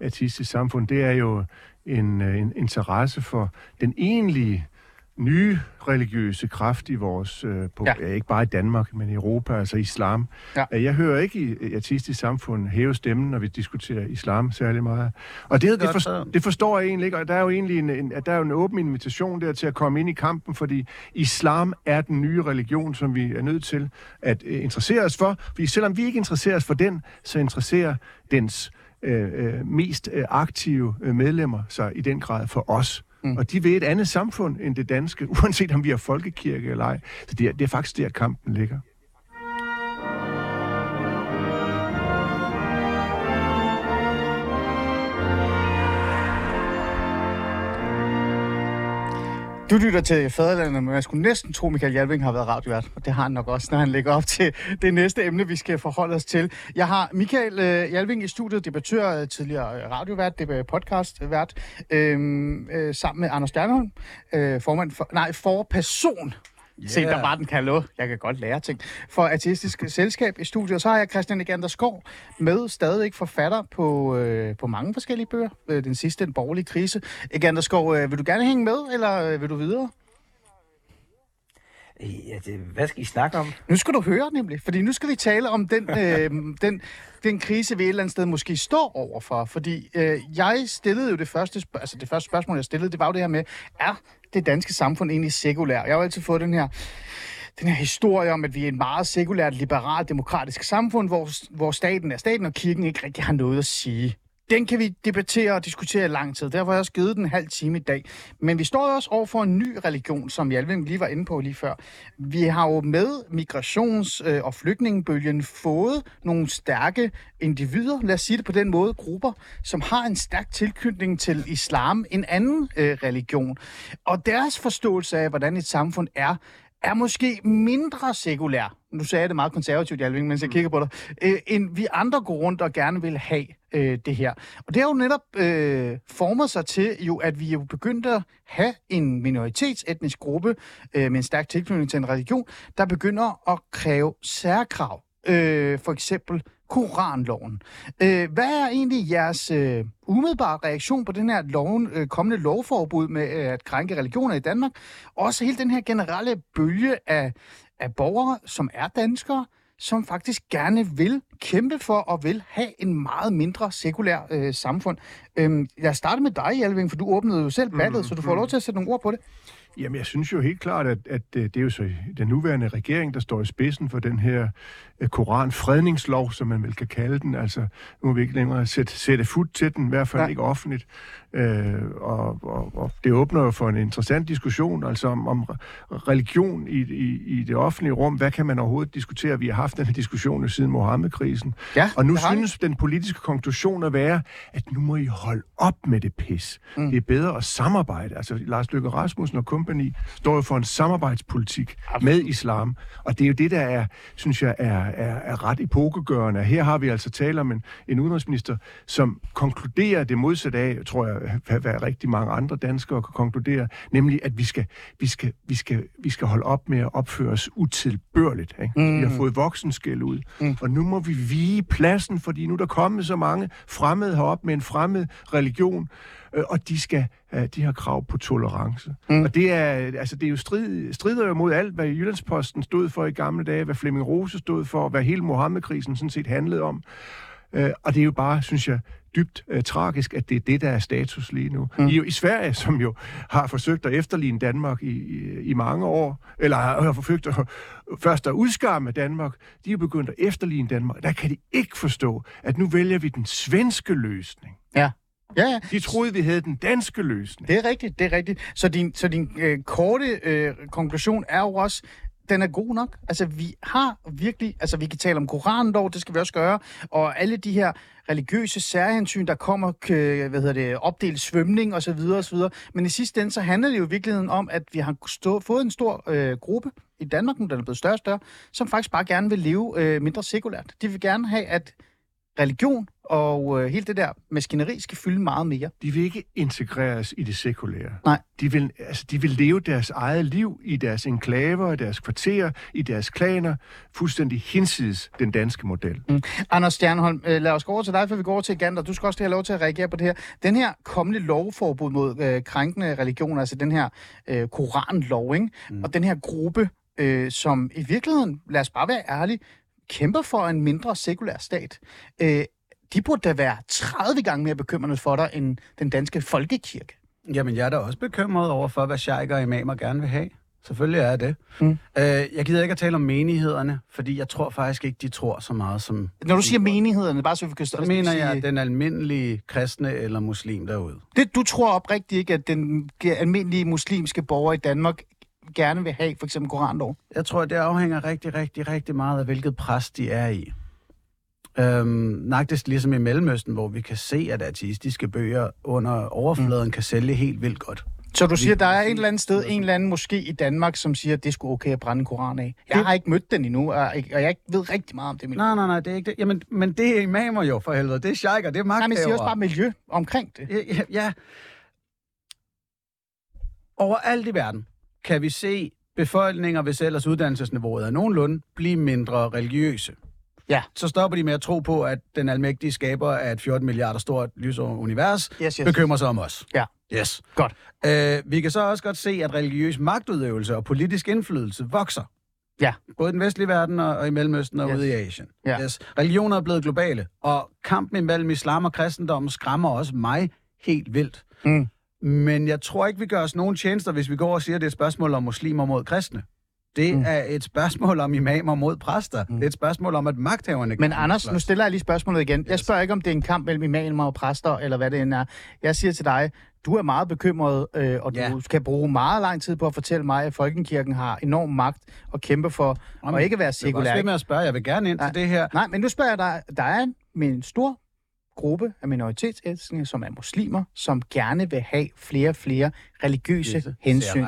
Ateistisk Samfund, det er jo en, en interesse for den egentlige nye religiøse kraft i vores, øh, på, ja. Ja, ikke bare i Danmark, men i Europa, altså islam. Ja. Jeg hører ikke i Ateistisk Samfund hæve stemmen, når vi diskuterer islam særlig meget. Og det, det, det, for, det forstår jeg egentlig ikke, og der er jo egentlig en, en, der er jo en åben invitation der til at komme ind i kampen, fordi islam er den nye religion, som vi er nødt til at øh, interessere os for. Fordi selvom vi ikke interesserer os for den, så interesserer dens øh, øh, mest øh, aktive øh, medlemmer sig i den grad for os. Mm. Og de vil et andet samfund end det danske, uanset om vi har folkekirke eller ej. Så det er, det er faktisk der, kampen ligger. Du lytter til Fædrelandet, men jeg skulle næsten tro, at Mikael Jalving har været radiovært, og det har han nok også, når han lægger op til det næste emne, vi skal forholde os til. Jeg har Mikael øh, Jalving i studiet, debattør, tidligere radiovært, debat, podcastvært, øh, øh, sammen med Anders Stjernholm, øh, formand for, nej, forperson. Yeah. Se, der var den, kan jeg, jeg kan godt lære ting. For Ateistisk Selskab i studiet, så har jeg Christian Egander Skov med, stadigvæk forfatter på, øh, på mange forskellige bøger. Øh, den sidste, Den borgerlige krise. Egander Skov, øh, vil du gerne hænge med, eller øh, vil du videre? Ja, det, hvad skal I snakke om? Nu skal du høre nemlig, fordi nu skal vi tale om den, øh, den, den krise, vi et eller andet sted måske står overfor. Fordi øh, jeg stillede jo det første, sp- altså det første spørgsmål, jeg stillede, det var jo det her med, er det danske samfund egentlig sekulært? Jeg har jo altid fået den her, den her historie om, at vi er et meget sekulært, liberalt, demokratisk samfund, hvor, hvor staten er staten, og kirken ikke rigtig har noget at sige. Den kan vi debattere og diskutere i lang tid. Derfor har jeg også givet den en halv time i dag. Men vi står også over for en ny religion, som Jalving lige var inde på lige før. Vi har jo med migrations- og flygtningebølgen fået nogle stærke individer, lad os sige det på den måde, grupper, som har en stærk tilknytning til islam, en anden øh, religion. Og deres forståelse af, hvordan et samfund er, er måske mindre sekulær. Nu sagde jeg det meget konservativt, Jalving, mens jeg kigger på dig, øh, end vi andre går rundt og gerne vil have øh, det her. Og det har jo netop øh, formet sig til, jo, at vi jo begyndte at have en minoritetsetnisk gruppe øh, med en stærk tilknytning til en religion, der begynder at kræve særkrav. Øh, for eksempel Koranloven. Øh, hvad er egentlig jeres øh, umiddelbare reaktion på den her loven, øh, kommende lovforbud med øh, at krænke religioner i Danmark? Også hele den her generelle bølge af, af borgere, som er danskere, som faktisk gerne vil kæmpe for og vil have en meget mindre sekulær øh, samfund. Øh, jeg starter med dig, Jalving, for du åbnede jo selv ballet, mm-hmm. så du får lov til at sætte nogle ord på det. Jamen, jeg synes jo helt klart, at, at det er jo så den nuværende regering, der står i spidsen for den her koranfredningslov, som man vel kan kalde den. Altså, nu må vi ikke længere sætte, sætte fut til den, i hvert fald ja. ikke offentligt. Øh, og, og, og det åbner jo for en interessant diskussion, altså om, om religion i, i, i det offentlige rum. Hvad kan man overhovedet diskutere? Vi har haft den her diskussion siden Mohammed-krisen. Ja, og nu synes den politiske konklusion at være, at nu må I holde op med det pis. Mm. Det er bedre at samarbejde. Altså, Lars Løkke Rasmussen og company står jo for en samarbejdspolitik Absolut. med islam. Og det er jo det, der er, synes jeg, er, er, er ret epokegørende. Her har vi altså tale om en, en udenrigsminister, som konkluderer det modsatte af, tror jeg, hvad, hvad rigtig mange andre danskere kan konkludere, nemlig at vi skal, vi skal, vi skal, vi skal holde op med at opføre os utilbørligt. Ikke? Mm. Vi har fået voksenskæld ud. Mm. Og nu må vi vige pladsen, fordi nu er der kommet så mange fremmede heroppe med en fremmed religion, og de skal de har krav på tolerance. Mm. Og det er altså det er jo strid, strider jo mod alt, hvad Jyllandsposten stod for i gamle dage, hvad Flemming Rose stod for, hvad hele Mohammed-krisen sådan set handlede om. Og det er jo bare, synes jeg, dybt øh, tragisk, at det er det, der er status lige nu. Mm. I, I Sverige, som jo har forsøgt at efterligne Danmark i, i, i mange år, eller har, har forsøgt at, først at udskamme Danmark, de er jo begyndt at efterligne Danmark. Der kan de ikke forstå, at nu vælger vi den svenske løsning. Ja. Ja, ja. De troede, vi havde den danske løsning. Det er rigtigt, det er rigtigt. Så din, så din øh, korte øh, konklusion er jo også, den er god nok. Altså, vi har virkelig... Altså, vi kan tale om koranlov, det skal vi også gøre. Og alle de her religiøse særhensyn, der kommer, hvad hedder det, opdelt svømning osv. osv. Men i sidste ende, så handler det jo i virkeligheden om, at vi har stå, fået en stor øh, gruppe i Danmark, nu den er blevet større og større, som faktisk bare gerne vil leve øh, mindre sekulært. De vil gerne have, at religion og øh, hele det der maskineri skal fylde meget mere. De vil ikke integreres i det sekulære. Nej. De vil, altså, de vil leve deres eget liv i deres enklaver, i deres kvarterer, i deres klaner, fuldstændig hinsides den danske model. Mm. Anders Stjernholm, øh, lad os gå over til dig, for vi går over til Egander. Du skal også have lov til at reagere på det her. Den her kommende lovforbud mod øh, krænkende religioner, altså den her øh, koranlov, ikke? Mm. Og den her gruppe, øh, som i virkeligheden, lad os bare være ærlige, kæmper for en mindre sekulær stat, øh, de burde da være tredive gange mere bekymrende for dig end den danske folkekirke. Jamen, jeg er da også bekymret over for, hvad sjejker og imamer gerne vil have. Selvfølgelig er jeg det. Mm. Øh, jeg gider ikke at tale om menighederne, fordi jeg tror faktisk ikke, de tror så meget som... Når du siger menighederne, bare så vi kan... Så mener sige... jeg den almindelige kristne eller muslim derude. Det, du tror oprigtigt ikke, at den almindelige muslimske borger i Danmark gerne vil have, for eksempel koranlov? Jeg tror, det afhænger rigtig, rigtig, rigtig meget af, hvilket pres de er i. Øhm, Nagtigst ligesom i Mellemøsten, hvor vi kan se, at ateistiske bøger under overfladen mm. kan sælge helt vildt godt. Så du siger, der er et eller andet sted, en eller anden moské i Danmark, som siger, at det skulle okay at brænde koran af. Jeg har ikke mødt den endnu, og jeg ved rigtig meget om det miljø. Nej, nej, nej, det er ikke det. Jamen, men det er imamer jo, for helvede. Det er sheiker, det er magthavere. Nej, men det er også bare miljø omkring det. Ja, ja, ja. Overalt i verden kan vi se befolkninger, hvis ellers uddannelsesniveauet er nogenlunde, blive mindre religiøse. Ja. Så stopper de med at tro på, at den almægtige skaber af et fjorten milliarder stort lysunivers yes, yes, bekymrer sig om os. Ja. Yes. Godt. Øh, vi kan så også godt se, at religiøs magtudøvelse og politisk indflydelse vokser. Ja. Både i den vestlige verden og, og i Mellemøsten og yes. ude i Asien. Ja. Yes. Religioner er blevet globale, og kampen imellem islam og kristendommen skræmmer også mig helt vildt. Mm. Men jeg tror ikke, vi gør os nogen tjenester, hvis vi går og siger, at det er et spørgsmål om muslimer mod kristne. Det mm. er et spørgsmål om imamer mod præster. Mm. Det er et spørgsmål om, at magthaverne... Men Anders, nu stiller jeg lige spørgsmålet igen. Yes. Jeg spørger ikke, om det er en kamp mellem imamer og præster, eller hvad det end er. Jeg siger til dig, du er meget bekymret, øh, og ja. du skal bruge meget lang tid på at fortælle mig, at Folkekirken har enorm magt at kæmpe for, Jamen, og ikke være sekulær. Det er også med at spørge. Jeg vil gerne ind Nej. til det her. Nej, men nu spørger jeg dig. Der er med en stor gruppe af minoritetsetniske, som er muslimer, som gerne vil have flere og flere religiøse yes. hensyn.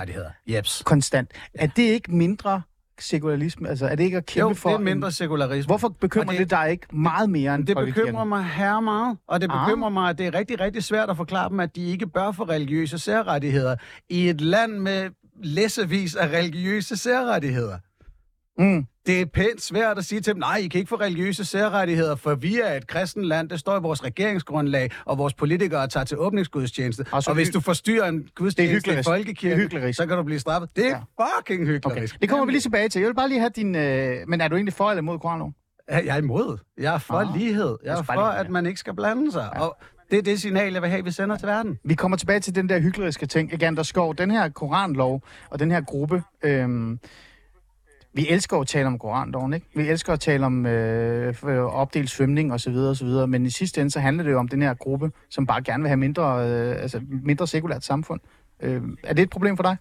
Jeps. Konstant. Ja. Er det ikke mindre sekularisme? Altså, er det ikke at kæmpe jo, for... Jo, det er mindre en... sekularisme. Hvorfor bekymrer det, det dig ikke meget mere end... Det bekymrer mig herre meget, og det bekymrer ah. mig, at det er rigtig, rigtig svært at forklare dem, at de ikke bør få religiøse særrettigheder i et land med læsevis af religiøse særrettigheder. Mm. Det er pænt svært at sige til dem, nej, I kan ikke få religiøse særrettigheder, for vi er et kristent land, det står i vores regeringsgrundlag, og vores politikere tager til åbningsgudstjeneste. Og, og hvis du forstyrrer en gudstjeneste i folkekirken, så kan du blive straffet. Det er ja. fucking hyklerisk. Okay. Det kommer vi lige tilbage til. Jeg vil bare lige have din... Øh... Men er du egentlig for eller imod koranloven? Jeg er imod. Jeg er for ah. lighed. Jeg er for, at man ikke skal blande sig. Ja. Og Det er det signal, jeg vil have, vi sender til verden. Vi kommer tilbage til den der hykleriske ting, Egander Skov. Den her koranlov og den her gruppe... Øhm, vi elsker at tale om koranloven, ikke? Vi elsker at tale om øh, opdelt svømning osv. osv. Men i sidste ende, så handler det jo om den her gruppe, som bare gerne vil have mindre, øh, altså mindre sekulært samfund. Øh, er det et problem for dig?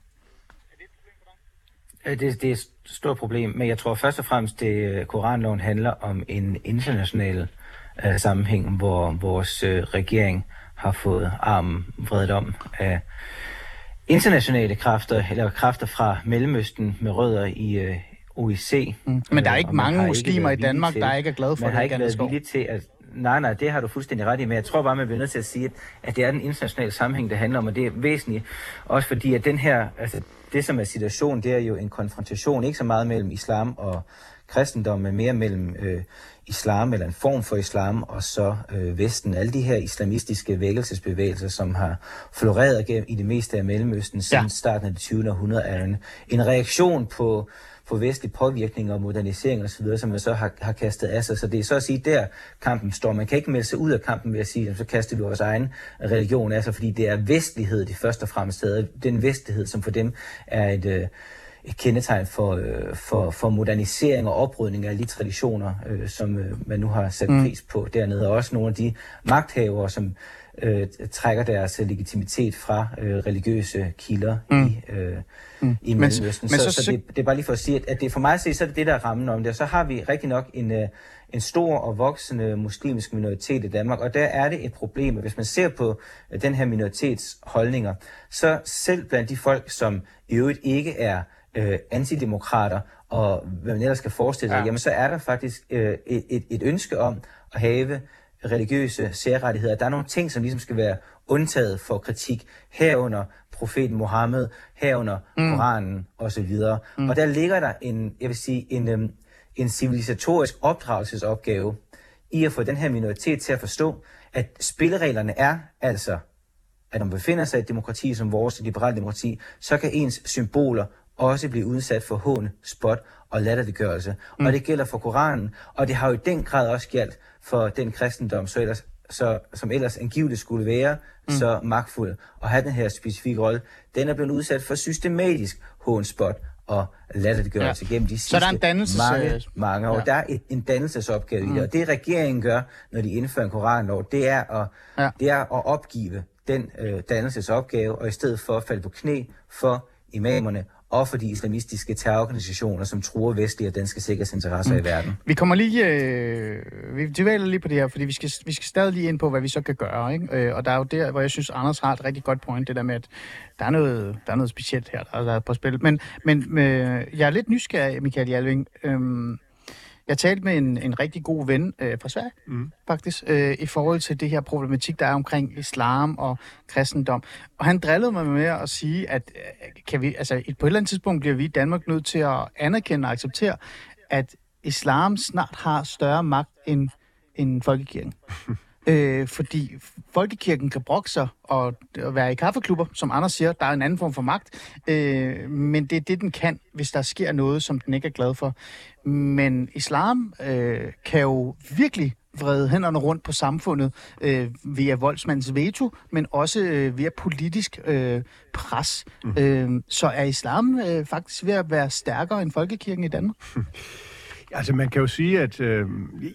Det, det er et stort problem, men jeg tror først og fremmest, at koranloven handler om en international øh, sammenhæng, hvor vores øh, regering har fået armen vredet om af internationale kræfter, eller kræfter fra Mellemøsten med rødder i øh, O I C. Mm. Men der er ikke øh, mange muslimer i Danmark, til, der ikke er glade for man det. Man har ikke været villig til at... Nej, nej, det har du fuldstændig ret i, men jeg tror bare, man bliver nødt til at sige, at det er den internationale sammenhæng, det handler om, og det er væsentligt. Også fordi, at den her... Altså, det, som er situationen, det er jo en konfrontation, ikke så meget mellem islam og kristendom, men mere mellem øh, islam, eller en form for islam, og så øh, Vesten. Alle de her islamistiske vækkelsesbevægelser, som har floreret gennem i det meste af Mellemøsten siden ja. starten af det tyvende århundrede, er en, en reaktion på, på vestlig påvirkning og modernisering osv., som man så har, har kastet af sig. Så det er så at sige, der kampen står. Man kan ikke melde sig ud af kampen ved at sige, så kaster vi vores egen religion af sig, fordi det er vestlighed, det først og fremmest hedder. Den vestlighed, som for dem er et... Øh, et kendetegn for, øh, for, for modernisering og oprydning af de traditioner, øh, som øh, man nu har sat pris på dernede. Og også nogle af de magthavere, som øh, trækker deres legitimitet fra øh, religiøse kilder mm. i, øh, mm. i Mellemøsten. Men, så, men så, så, så det, det er bare lige for at sige, at, at det for mig at se, så er det det, der er rammen om det. Og så har vi rigtig nok en, øh, en stor og voksende muslimsk minoritet i Danmark, og der er det et problem. Hvis man ser på øh, den her minoritets holdninger, så selv blandt de folk, som i øvrigt ikke er Øh, antidemokrater og hvad man ellers skal forestille sig, ja. jamen så er der faktisk øh, et, et ønske om at have religiøse særrettigheder. Der er nogle ting, som ligesom skal være undtaget for kritik, herunder profeten Mohammed, herunder mm. Koranen osv. Mm. Og der ligger der en, jeg vil sige, en, øhm, en civilisatorisk opdragelsesopgave i at få den her minoritet til at forstå, at spillereglerne er altså, at når man befinder sig i et demokrati som vores liberale demokrati, så kan ens symboler også blive udsat for hån, spot og latterliggørelse. Mm. Og det gælder for Koranen, og det har jo i den grad også gjaldt for den kristendom, så ellers, så, som ellers angiveligt skulle være mm. så magtfuld og have den her specifikke rolle. Den er blevet udsat for systematisk hån, spot og latterliggørelse ja. gennem de sidste dannelses- mange, mange år. Ja. Der er et, en dannelsesopgave mm. i det, og det regeringen gør, når de indfører en koranlov, det er at, ja. det er at opgive den øh, dannelsesopgave, og i stedet for at falde på knæ for imamerne og for de islamistiske terrororganisationer, som truer vestlige og danske sikkerhedsinteresser mm. i verden. Vi kommer lige, øh, vi dvæler lige på det her, fordi vi skal, vi skal stadig lige ind på, hvad vi så kan gøre, ikke? Øh, og der er jo der, hvor jeg synes, Anders har et rigtig godt point, det der med, at der er noget, der er noget specielt her, der er på spil. Men, men øh, jeg er lidt nysgerrig, Mikael Jalving. Øh, jeg talte med en, en rigtig god ven øh, fra Sverige, mm. faktisk, øh, i forhold til det her problematik, der er omkring islam og kristendom. Og han drillede mig med at sige, at kan vi, altså, på et eller andet tidspunkt bliver vi i Danmark nødt til at anerkende og acceptere, at islam snart har større magt end, end folkekirken. Øh, fordi folkekirken kan brokke sig og, og være i kaffeklubber, som Anders siger, der er en anden form for magt, øh, men det er det, den kan, hvis der sker noget, som den ikke er glad for. Men islam øh, kan jo virkelig vrede hænderne rundt på samfundet øh, via voldsmandens veto, men også øh, via politisk øh, pres. Mm. Øh, så er islam øh, faktisk ved at være stærkere end folkekirken i Danmark? Mm. Altså, man kan jo sige, at... Øh,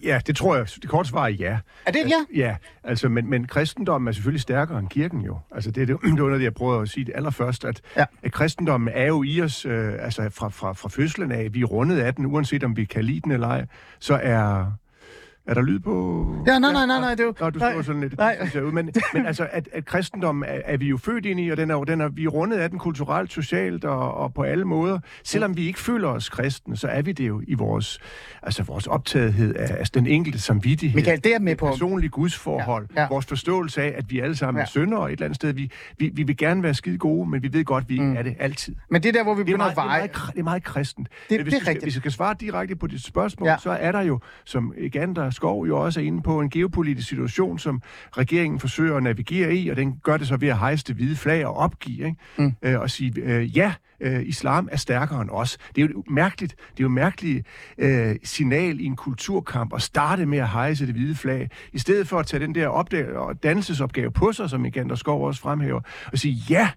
ja, det tror jeg... Det korte svar er ja. Er det ja? Altså, ja, altså, men, men kristendommen er selvfølgelig stærkere end kirken jo. Altså, det er det, det, under det jeg prøver at sige det allerførst, at, ja. at kristendommen er jo i os, øh, altså, fra, fra, fra fødslen af, vi er rundet af den, uanset om vi kan lide den eller ej, så er... Er der lyd på... Ja, nej, nej, nej, nej, det er jo... Nå, du står sådan lidt... Nej. Men, men altså, at, at kristendommen er, er vi jo født ind i, og den er, den er, vi er rundet af den kulturelt, socialt og, og på alle måder. Selvom vi ikke føler os kristne, så er vi det jo i vores, altså vores optagethed af altså den enkelte samvittighed. Mikael, det er med på... personlige gudsforhold. Ja, ja. Vores forståelse af, at vi alle sammen ja. er syndere et eller andet sted. Vi, vi, vi vil gerne være skide gode, men vi ved godt, vi ikke mm. er det altid. Men det er der, hvor vi begynder at veje... Det er meget kristent. Det, det er rigtigt. Hvis jeg skal svare direkte på dit spørgsmål, ja. så er der jo, som Egander Skov jo også er inde på, en geopolitisk situation, som regeringen forsøger at navigere i, og den gør det så ved at hejse det hvide flag og opgive, ikke? Mm. Øh, og sige, øh, ja, øh, islam er stærkere end os. Det er jo mærkeligt, det er jo mærkeligt øh, signal i en kulturkamp at starte med at hejse det hvide flag, i stedet for at tage den der opdagelse og dannelsesopgave på sig, som Egander Skov også fremhæver, og sige, ja,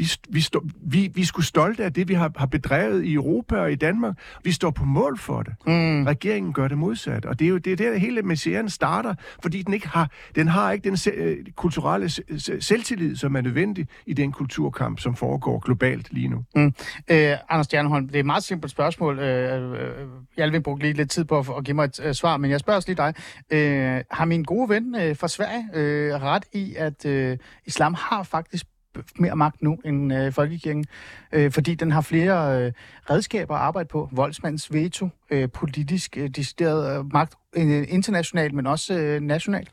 Vi, vi, stå, vi, vi er sgu stolte af det, vi har, har bedrevet i Europa og i Danmark. Vi står på mål for det. Mm. Regeringen gør det modsat. Og det er jo det, der hele messianen starter, fordi den ikke har, den har ikke den se, kulturelle se, selvtillid, som er nødvendig i den kulturkamp, som foregår globalt lige nu. Mm. Øh, Anders Stjernholm, det er et meget simpelt spørgsmål. Øh, jeg vil bruge lige lidt tid på at, at give mig et uh, svar, men jeg spørger også lige dig. Øh, har min gode ven øh, fra Sverige øh, ret i, at øh, islam har faktisk mere magt nu end øh, Folkekirken, øh, fordi den har flere øh, redskaber at arbejde på. Voldsmands veto, øh, politisk øh, decideret øh, magt, øh, internationalt, men også øh, nationalt.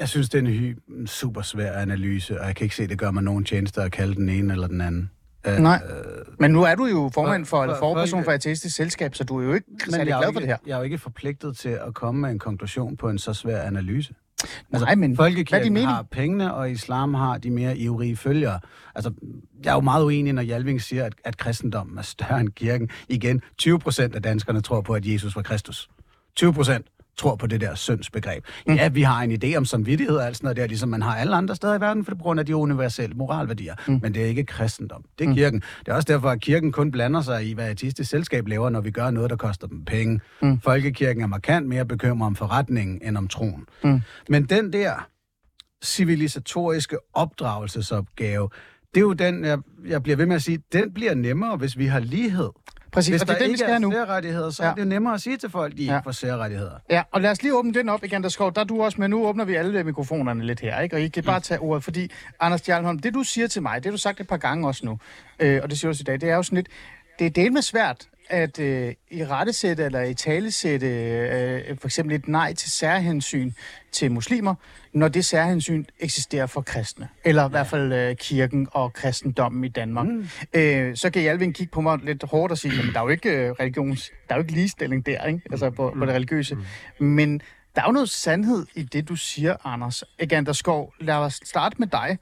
Jeg synes, det er en super svær analyse, og jeg kan ikke se, det gør mig nogen tjenester at kalde den ene eller den anden. Æh, Nej, øh, men nu er du jo formand for, for, for, for forperson for Ateistisk Selskab, så du er jo ikke særlig glad for det her. Jeg er jo ikke forpligtet til at komme med en konklusion på en så svær analyse. Altså, nej, men Folkekirken har pengene, og islam har de mere ivrige følgere. Altså, jeg er jo meget uenig, når Jalving siger, at, at kristendommen er større end kirken. Igen, tyve procent af danskerne tror på, at Jesus var Kristus. tyve procent tror på det der syndsbegreb. Mm. Ja, vi har en idé om samvittighed og alt sådan noget der, ligesom man har alle andre steder i verden, for det grund af de universelle moralværdier. Mm. Men det er ikke kristendom. Det er kirken. Mm. Det er også derfor, at kirken kun blander sig i, hvad Ateistisk Selskab laver, når vi gør noget, der koster dem penge. Mm. Folkekirken er markant mere bekymret om forretningen, end om troen. Mm. Men den der civilisatoriske opdragelsesopgave, det er jo den, jeg, jeg bliver ved med at sige, den bliver nemmere, hvis vi har lighed. Præcis. Hvis og det er der det, ikke vi skal er særrettigheder, så ja. Er det nemmere at sige til folk, de ja. Ikke får særrettigheder. Ja, og lad os lige åbne den op, Egander Skov. Der er du også med. Nu åbner vi alle mikrofonerne lidt her, ikke? Og I kan bare tage ordet, fordi Anders Stjernholm, det du siger til mig, det har du sagt et par gange også nu, øh, og det siger du også i dag, det er jo sådan lidt, det er delvis svært at øh, i rettesætte eller i talesætte øh, for eksempel et nej til særhensyn til muslimer, når det særhensyn eksisterer for kristne. Eller i ja. hvert fald øh, kirken og kristendommen i Danmark. Mm. Øh, så kan Jalving kigge på mig lidt hårdt og sige, at der er jo ikke øh, religions, der er jo ikke ligestilling der, ikke? Altså på, på det religiøse. Mm. Men der er jo noget sandhed i det, du siger, Anders. Egander Skov, lad os starte med dig.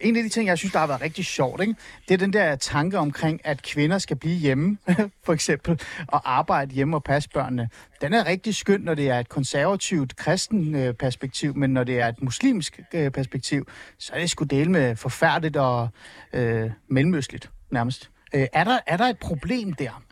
En af de ting, jeg synes, der har været rigtig sjovt, ikke? Det er den der tanke omkring, at kvinder skal blive hjemme, for eksempel, og arbejde hjemme og passe børnene. Den er rigtig skøn, når det er et konservativt kristen perspektiv, men når det er et muslimsk perspektiv, så er det sgu dele med forfærdeligt og øh, mellemøstligt, nærmest. Er der, er der et problem der?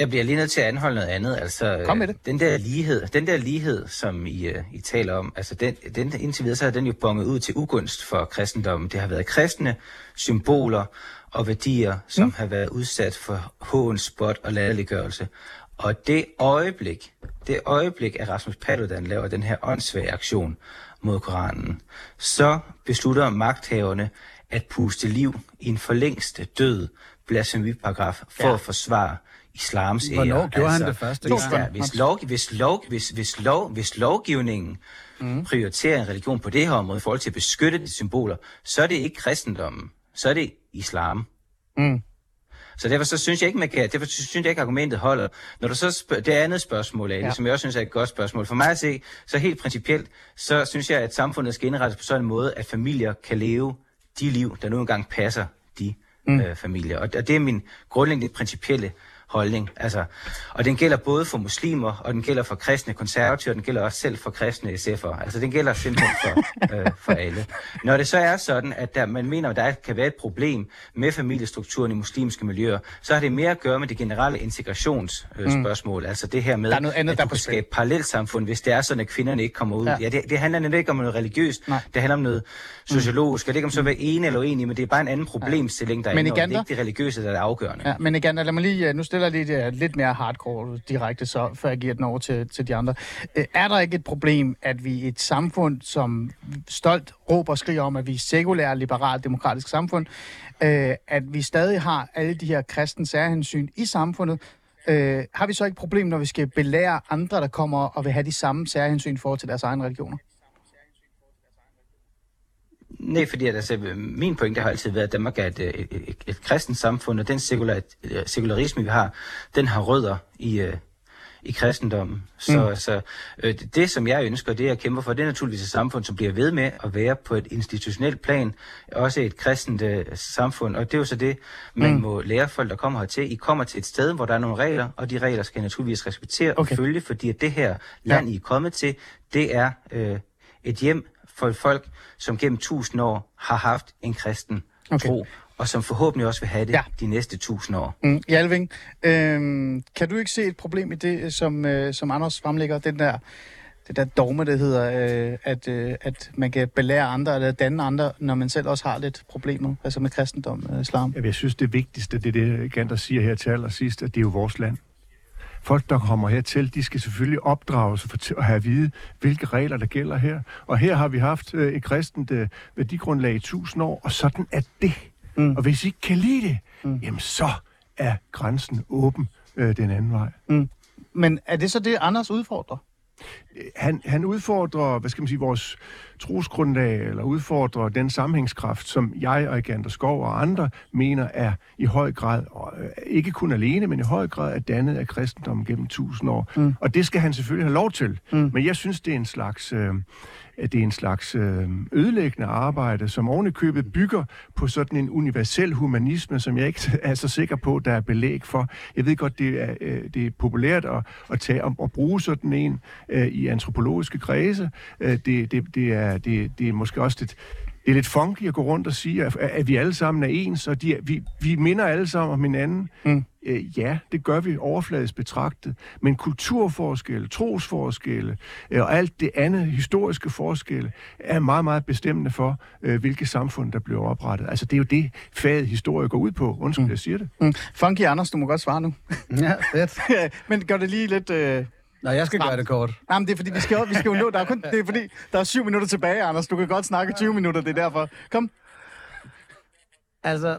Jeg bliver lige nødt til at anholde noget andet. Altså, kom med det. Den der lighed, den der lighed, som I, I taler om, altså den, den, indtil videre så har den jo bonget ud til ugunst for kristendommen. Det har været kristne symboler og værdier, som mm. har været udsat for hån, spot og latterliggørelse. Og det øjeblik, det øjeblik, at Rasmus Paludan laver den her åndssvage aktion mod Koranen, så beslutter magthaverne at puste liv i en forlængste død blasfemiparagraf for ja. At forsvare islams ære. Hvornår gjorde altså, han det første? Hvis, der, hvis, lov, hvis, lov, hvis, hvis, lov, hvis lovgivningen mm. prioriterer en religion på det her område i forhold til at beskytte de symboler, så er det ikke kristendommen, så er det islam. Mm. Så derfor så synes jeg ikke, man kan, derfor synes jeg ikke, argumentet holder. Når du så spørger, det andet spørgsmål af, ja. Som jeg også synes er et godt spørgsmål, for mig at se, så helt principielt, så synes jeg, at samfundet skal indrettes på sådan en måde, at familier kan leve de liv, der nu engang passer de mm. øh, familier. Og, og det er min grundlæggende principielle holdning. Altså, og den gælder både for muslimer, og den gælder for kristne konservative, og den gælder også selv for kristne S F'ere. Altså, den gælder simpelthen for, øh, for alle. Når det så er sådan, at der, man mener, at der kan være et problem med familiestrukturen i muslimske miljøer, så har det mere at gøre med det generelle integrationsspørgsmål. Øh, mm. Altså det her med, der er noget andet, at der du kan skabe parallelsamfund, hvis det er sådan, at kvinderne ikke kommer ud. Ja, ja det, det handler nemlig ikke om noget religiøst, Nej. Det handler om noget sociologisk, og det er ikke om så at være ene eller uenige, men det er bare en anden problemstilling, der er inde, og det er ikke det religiøse, der er afgørende. Ja, men Egander, lad mig lige, nu stiller lidt, uh, lidt mere hardcore direkte, så før jeg giver den over til, til de andre. Uh, er der ikke et problem, at vi et samfund, som stolt råber og skriger om, at vi er sekulære, liberalt, demokratisk samfund, uh, at vi stadig har alle de her kristne særhensyn i samfundet? Uh, har vi så ikke et problem, når vi skal belære andre, der kommer og vil have de samme særhensyn for til deres egne religioner? Nej, fordi at, altså, min pointe har altid været, at Danmark er et, et, et, et kristent samfund, og den sekular, sekularisme, vi har, den har rødder i, i kristendommen. Så, mm. så øh, det, det, som jeg ønsker, det jeg kæmper for, det er naturligvis et samfund, som bliver ved med at være på et institutionelt plan, også et kristent øh, samfund, og det er jo så det, man mm. må lære folk, der kommer hertil. I kommer til et sted, hvor der er nogle regler, og de regler skal I naturligvis respektere okay. og følge, fordi at det her land, ja. I er kommet til, det er øh, et hjem for folk, som gennem tusind år har haft en kristen okay. tro, og som forhåbentlig også vil have det ja. de næste tusind år. Mm. Jalving, øh, kan du ikke se et problem i det, som, øh, som Anders fremlægger, den der, det der dogme, der hedder, øh, at, øh, at man kan belære andre eller danne andre, når man selv også har lidt problemer, altså med kristendom og islam? Jeg synes, det vigtigste, det er det, Gander siger her til allersidst, at det er jo vores land. Folk, der kommer hertil, de skal selvfølgelig opdrages og have at vide, hvilke regler, der gælder her. Og her har vi haft et kristent værdigrundlag i tusind år, og sådan er det. Mm. Og hvis I ikke kan lide det, mm. jamen så er grænsen åben øh, den anden vej. Mm. Men er det så det, Anders udfordrer? Han, han udfordrer, hvad skal man sige, vores trosgrundlag, eller udfordrer den sammenhængskraft, som jeg og Egander Skov og andre mener er i høj grad, ikke kun alene, men i høj grad er dannet af kristendommen gennem tusind år. Mm. Og det skal han selvfølgelig have lov til. Mm. Men jeg synes, det er en slags, øh, det er en slags øh, ødelæggende arbejde, som ovenikøbet bygger på sådan en universel humanisme, som jeg ikke er så sikker på, der er belæg for. Jeg ved godt, det er, øh, det er populært at, at, tage, at, at bruge sådan en øh, i antropologiske kredse. Øh, det, det, det er Det, det er måske også lidt, det er lidt funky at gå rundt og sige, at, at vi alle sammen er ens, og de, vi, vi minder alle sammen om hinanden. Mm. Øh, ja, det gør vi overfladisk betragtet, men kulturforskelle, trosforskelle øh, og alt det andet, historiske forskelle, er meget, meget bestemmende for, øh, hvilke samfund, der bliver oprettet. Altså, det er jo det, faget historie går ud på. Undskyld, mm. jeg siger det. Mm. Funky, Anders, du må godt svare nu. Ja, fedt. Men gør det lige lidt... Øh... Nej, jeg skal gøre det kort. Nej, men det er fordi, vi skal, vi skal jo nå. Der er kun, det er fordi, der er syv minutter tilbage, Anders. Du kan godt snakke tyve minutter, det er derfor. Kom. Altså,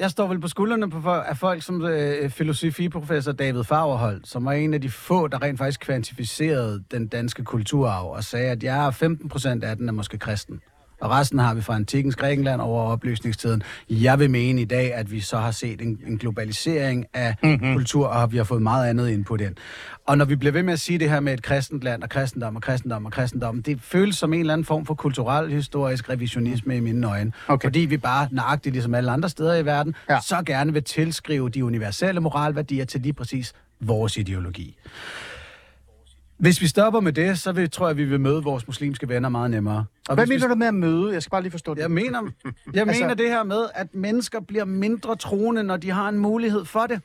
jeg står vel på skuldrene på, af folk som øh, filosofiprofessor David Favrehold, som var en af de få, der rent faktisk kvantificerede den danske kulturarv og sagde, at jeg er femten procent af den er måske kristen. Og resten har vi fra antikkens Grækenland over opløsningstiden. Jeg vil mene i dag, at vi så har set en, en globalisering af mm-hmm. kultur, og vi har fået meget andet ind på den. Og når vi bliver ved med at sige det her med et kristent land, og kristendom, og kristendom, og kristendom, det føles som en eller anden form for kulturel, historisk revisionisme i mine øjne. Okay. Fordi vi bare, nøjagtigt ligesom alle andre steder i verden, ja. så gerne vil tilskrive de universelle moralværdier til lige præcis vores ideologi. Hvis vi stopper med det, så vil, tror jeg, vi vil møde vores muslimske venner meget nemmere. Og hvad mener vi... du med at møde? Jeg skal bare lige forstå det. Jeg mener, jeg altså... mener det her med, at mennesker bliver mindre troende, når de har en mulighed for det.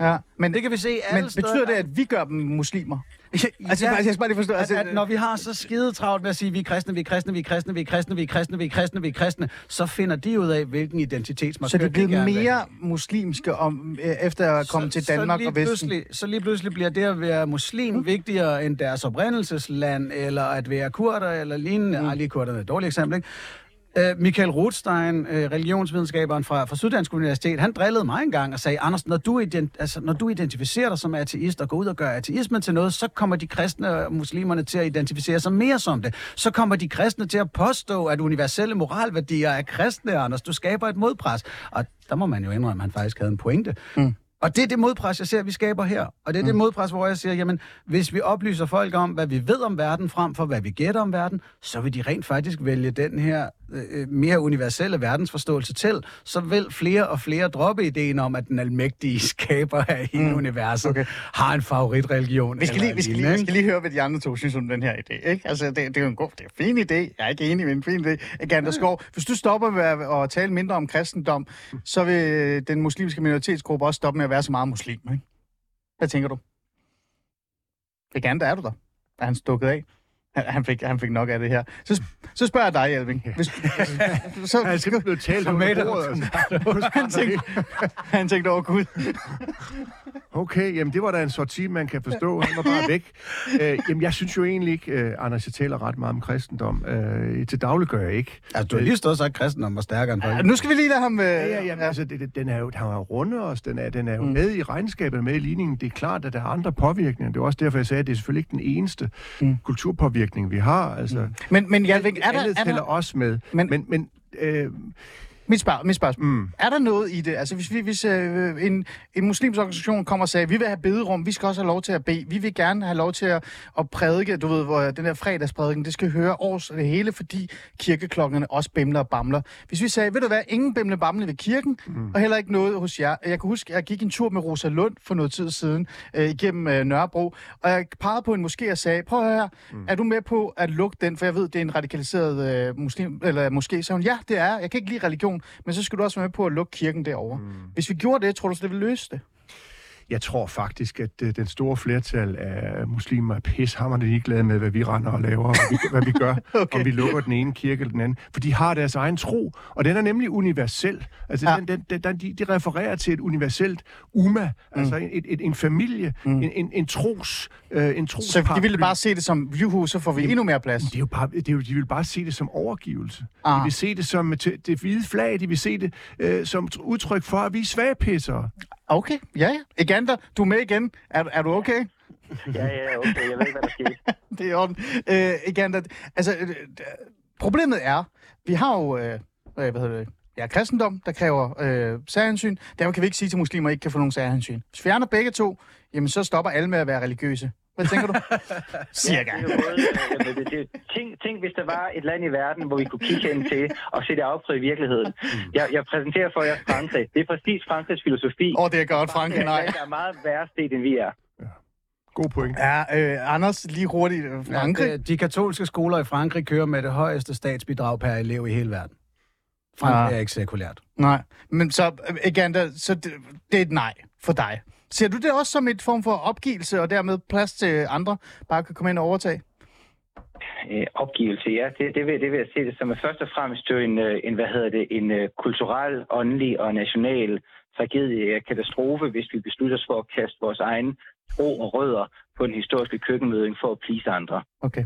Ja, men det kan vi se alle men steder. Betyder det, at vi gør dem muslimer? Ja, altså, jeg skal bare lige forstå. At, at når vi har så skide travlt med at sige, vi er kristne, vi er kristne, vi er kristne, vi er kristne, vi er kristne, vi er kristne, vi er kristne, så finder de ud af, hvilken identitetsmarkør de gerne vil. Så de bliver mere muslimske om, efter at komme så, til Danmark og Vesten? Så lige pludselig bliver det at være muslim mm. vigtigere end deres oprindelsesland, eller at være kurder, eller lignende. Mm. Ej, lige kurder er et dårligt eksempel, ikke? Michael Rothstein, religionsvidenskaberen fra, fra Syddansk Universitet, han drillede mig engang og sagde, Anders, når du, ident- altså, når du identificerer dig som ateist og går ud og gør ateismen til noget, så kommer de kristne og muslimerne til at identificere sig mere som det. Så kommer de kristne til at påstå, at universelle moralværdier er kristne, Anders. Du skaber et modpres. Og der må man jo indrømme, at han faktisk havde en pointe. Mm. Og det er det modpres, jeg ser, vi skaber her. Og det er det mm. modpres, hvor jeg siger, jamen, hvis vi oplyser folk om, hvad vi ved om verden, frem for hvad vi gætter om verden, så vil de rent faktisk vælge den her øh, mere universelle verdensforståelse til. Så vil flere og flere droppe ideen om, at den almægtige skaber af hele mm. universet okay. har en favoritreligion. Vi skal, lige, vi, skal lige, vi skal lige høre, hvad de andre to synes om den her idé. Ikke? Altså, det, det er jo en god, det er en fin idé. Jeg er ikke enig med en fin idé. Egander Skov, hvis du stopper med at, at tale mindre om kristendom, så vil den muslimske minoritetsgruppe også stoppe med at være så meget muslim, ikke? Hvad tænker du? Egander, er du der? Er han stukket af? Han, han, fik, han fik nok af det her. Så, så spørger jeg dig, Jalving. Hvis, så, han er simpelthen blevet talt om bordet. Han tænkte, han tænkte over Gud. Okay, jamen det var da en sorti, man kan forstå. Han var bare væk. Øh, jamen jeg synes jo egentlig ikke, øh, Anders, jeg taler ret meget om kristendom. Øh, til daglig gør jeg ikke. Altså du har lige stået og sagt, at kristendom var stærkere end folk. Ja, nu skal vi lige lade ham... Øh, ja, ja, jamen, ja. Altså, det, den er jo, han har rundet os. Den er, den er jo mm. med i regnskabet, med i ligningen. Det er klart, at der er andre påvirkninger. Det er også derfor, jeg sagde, at det er selvfølgelig ikke den eneste mm. kulturpåvirkning, vi har. Altså, mm. Men, men Jalving, er der... Alle tæller os med. Men... men, men øh, Mit spørgsmål. Spørg- mm. Er der noget i det? Altså, hvis, vi, hvis øh, en, en muslimsk organisation kommer og siger, vi vil have bederum, vi skal også have lov til at bede, vi vil gerne have lov til at, at prædike, du ved, hvor den der fredagsprædiken, det skal høre års det hele, fordi kirkeklokkerne også bimler og bamler. Hvis vi sagde, ved du hvad, ingen bimler bamler ved kirken, mm. og heller ikke noget hos jer. Jeg kan huske, jeg gik en tur med Rosa Lund for noget tid siden øh, igennem øh, Nørrebro, og jeg pegede på en moské og sagde, prøv at høre, mm. er du med på at lukke den? For jeg ved, det er en radikaliseret øh, muslim, eller moské. Så hun, ja, det er. Jeg kan ikke lide religion, men så skal du også være med på at lukke kirken derovre. Mm. Hvis vi gjorde det, tror du så, det ville løse det? Jeg tror faktisk, at øh, den store flertal af muslimer er pishamrende ligeglade med, hvad vi render og laver, og vi, hvad vi gør, okay. Om vi lukker den ene kirke eller den anden. For de har deres egen tro, og den er nemlig universel. Altså, ja. den, den, den, de, de refererer til et universelt umma, mm. altså et, et, en familie, mm. en, en, en tros øh, en tros. Så de ville bare se det som juhu, så får vi Jamen, endnu mere plads? Det er jo bare, det er jo, de ville bare se det som overgivelse. Ah. De vil se det som det, det hvide flag, de vil se det øh, som udtryk for, at vi er svagpissere. Okay, ja, ja. Egander, du er med igen. Er, er du okay? Ja, ja, okay. Jeg ved ikke, hvad der sker. Det er ondt. Øh, Egander, altså, øh, problemet er, vi har jo, øh, hvad hedder det, ja, kristendom, der kræver øh, særhensyn. Derfor kan vi ikke sige til muslimer, at I ikke kan få nogen særhensyn. Hvis vi fjerner begge to, jamen så stopper alle med at være religiøse. Hvad tænker du? Cirka. Ja, det det, det. Tænk, tænk, hvis der var et land i verden, hvor vi kunne kigge ind til og se det afprøvet i virkeligheden. Jeg, jeg præsenterer for jer Frankrig. Det er præcis Frankrigs filosofi. Åh, oh, det er godt, Frankrig, nej. Det er meget værre sted, end vi er. God point. Ja, øh, Anders, lige hurtigt. Frankrig. Ja, de katolske skoler i Frankrig kører med det højeste statsbidrag per elev i hele verden. Frankrig ja. er ikke sekulært. Nej, men så, Egander, så det, det er et nej for dig. Ser du det også som et form for opgivelse, og dermed plads til andre, bare kan komme ind og overtage? Øh, opgivelse, ja. Det, det, vil, det vil jeg se det som at først og fremmest en, en, hvad hedder det, en kulturel, åndelig og national tragedie, katastrofe, hvis vi beslutter os for at kaste vores egen tro og rødder på en historisk køkkenmøding for at please andre. Okay.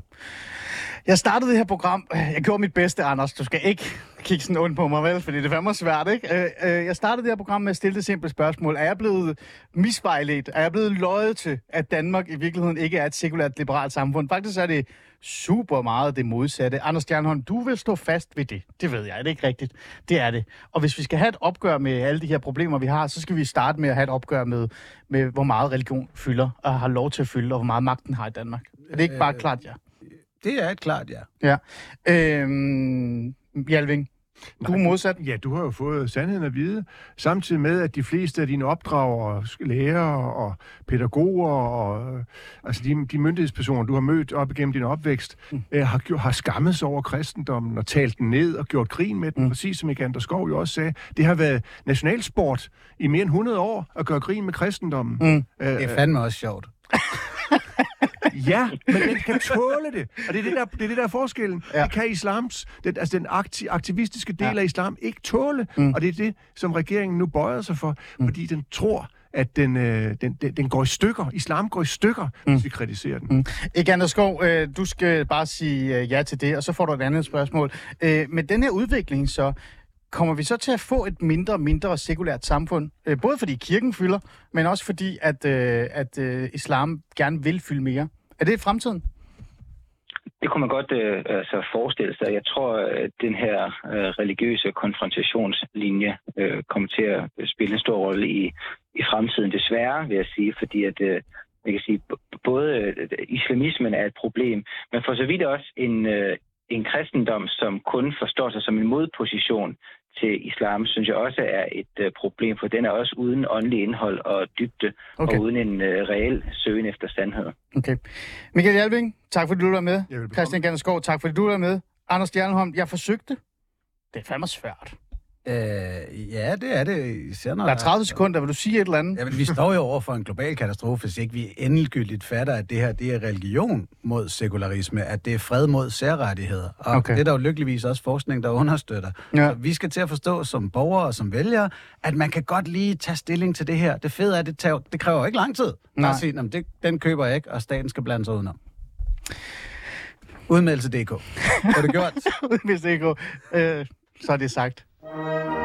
Jeg startede det her program. Jeg gjorde mit bedste, Anders. Du skal ikke kigge sådan ondt på mig, vel? Fordi det var meget svært, ikke? Jeg startede det her program med at stille det simple spørgsmål. Er jeg blevet misvejledt? Er jeg blevet løjet til, at Danmark i virkeligheden ikke er et sekulært liberalt samfund? Faktisk er det super meget det modsatte. Anders Stjernholm, du vil stå fast ved det. Det ved jeg. Det er ikke rigtigt. Det er det. Og hvis vi skal have et opgør med alle de her problemer, vi har, så skal vi starte med at have et opgør med, med hvor meget religion fylder og har lov til at fylde, og hvor meget magten har i Danmark. Er det ikke bare øh, klart, ja? Det er et klart, ja. Ja. Øhm, Jalving, du er modsat. Ja, du har jo fået sandheden at vide, samtidig med, at de fleste af dine opdragere, lærere og pædagoger, og altså de, de myndighedspersoner, du har mødt op igennem din opvækst, mm. øh, har, har skammet sig over kristendommen og talt den ned og gjort grin med den, mm. præcis som Egander Skov jo også sagde. Det har været nationalsport i mere end hundrede år at gøre grin med kristendommen. Mm. Øh, det er fandme også sjovt. Ja, men den kan tåle det. Og det er det der, det er det der forskellen. Ja. Det kan islams, den, altså den akti, aktivistiske del ja. af islam, ikke tåle. Mm. Og det er det, som regeringen nu bøjer sig for, mm. fordi den tror, at den, øh, den, den, den går i stykker. Islam går i stykker, mm. hvis vi kritiserer den. Mm. Egander Skov, øh, du skal bare sige øh, ja til det, og så får du et andet spørgsmål. Øh, men den her udvikling så, kommer vi så til at få et mindre og mindre sekulært samfund? Øh, både fordi kirken fylder, men også fordi, at, øh, at øh, islam gerne vil fylde mere. Er det fremtiden? Det kunne man godt øh, altså forestille sig. Jeg tror, at den her øh, religiøse konfrontationslinje øh, kommer til at spille en stor rolle i, i fremtiden. Desværre, vil jeg sige, fordi at, øh, jeg kan sige, både øh, islamismen er et problem, men for så vidt også en, øh, en kristendom, som kun forstår sig som en modposition til islam, synes jeg også er et øh, problem, for den er også uden åndelig indhold og dybde, okay. og uden en øh, reel søgen efter sandhed. Okay. Mikael Jalving, tak fordi du var med. Christian Egander Skov, tak fordi du var med. Anders Stjernholm, jeg forsøgte. Det er fandme svært. Øh, ja, det er det. Senere, der er tredive sekunder, vil du sige et eller andet? Ja, men vi står jo over for en global katastrofe, hvis ikke vi endegyldigt fatter, at det her det er religion mod sekularisme, at det er fred mod særrettigheder. Og okay. det er der jo lykkeligvis også forskning, der understøtter. Ja. Så vi skal til at forstå som borgere og som vælgere, at man kan godt lige tage stilling til det her. Det fede er, at det, tager, det kræver ikke lang tid. Nej. At sige, jamen, det, den køber jeg ikke, og staten skal blande sig udenom. Udmedelse punktum d k. Har du gjort? Udmedelse punktum d k. Øh, så er det sagt. Thank you.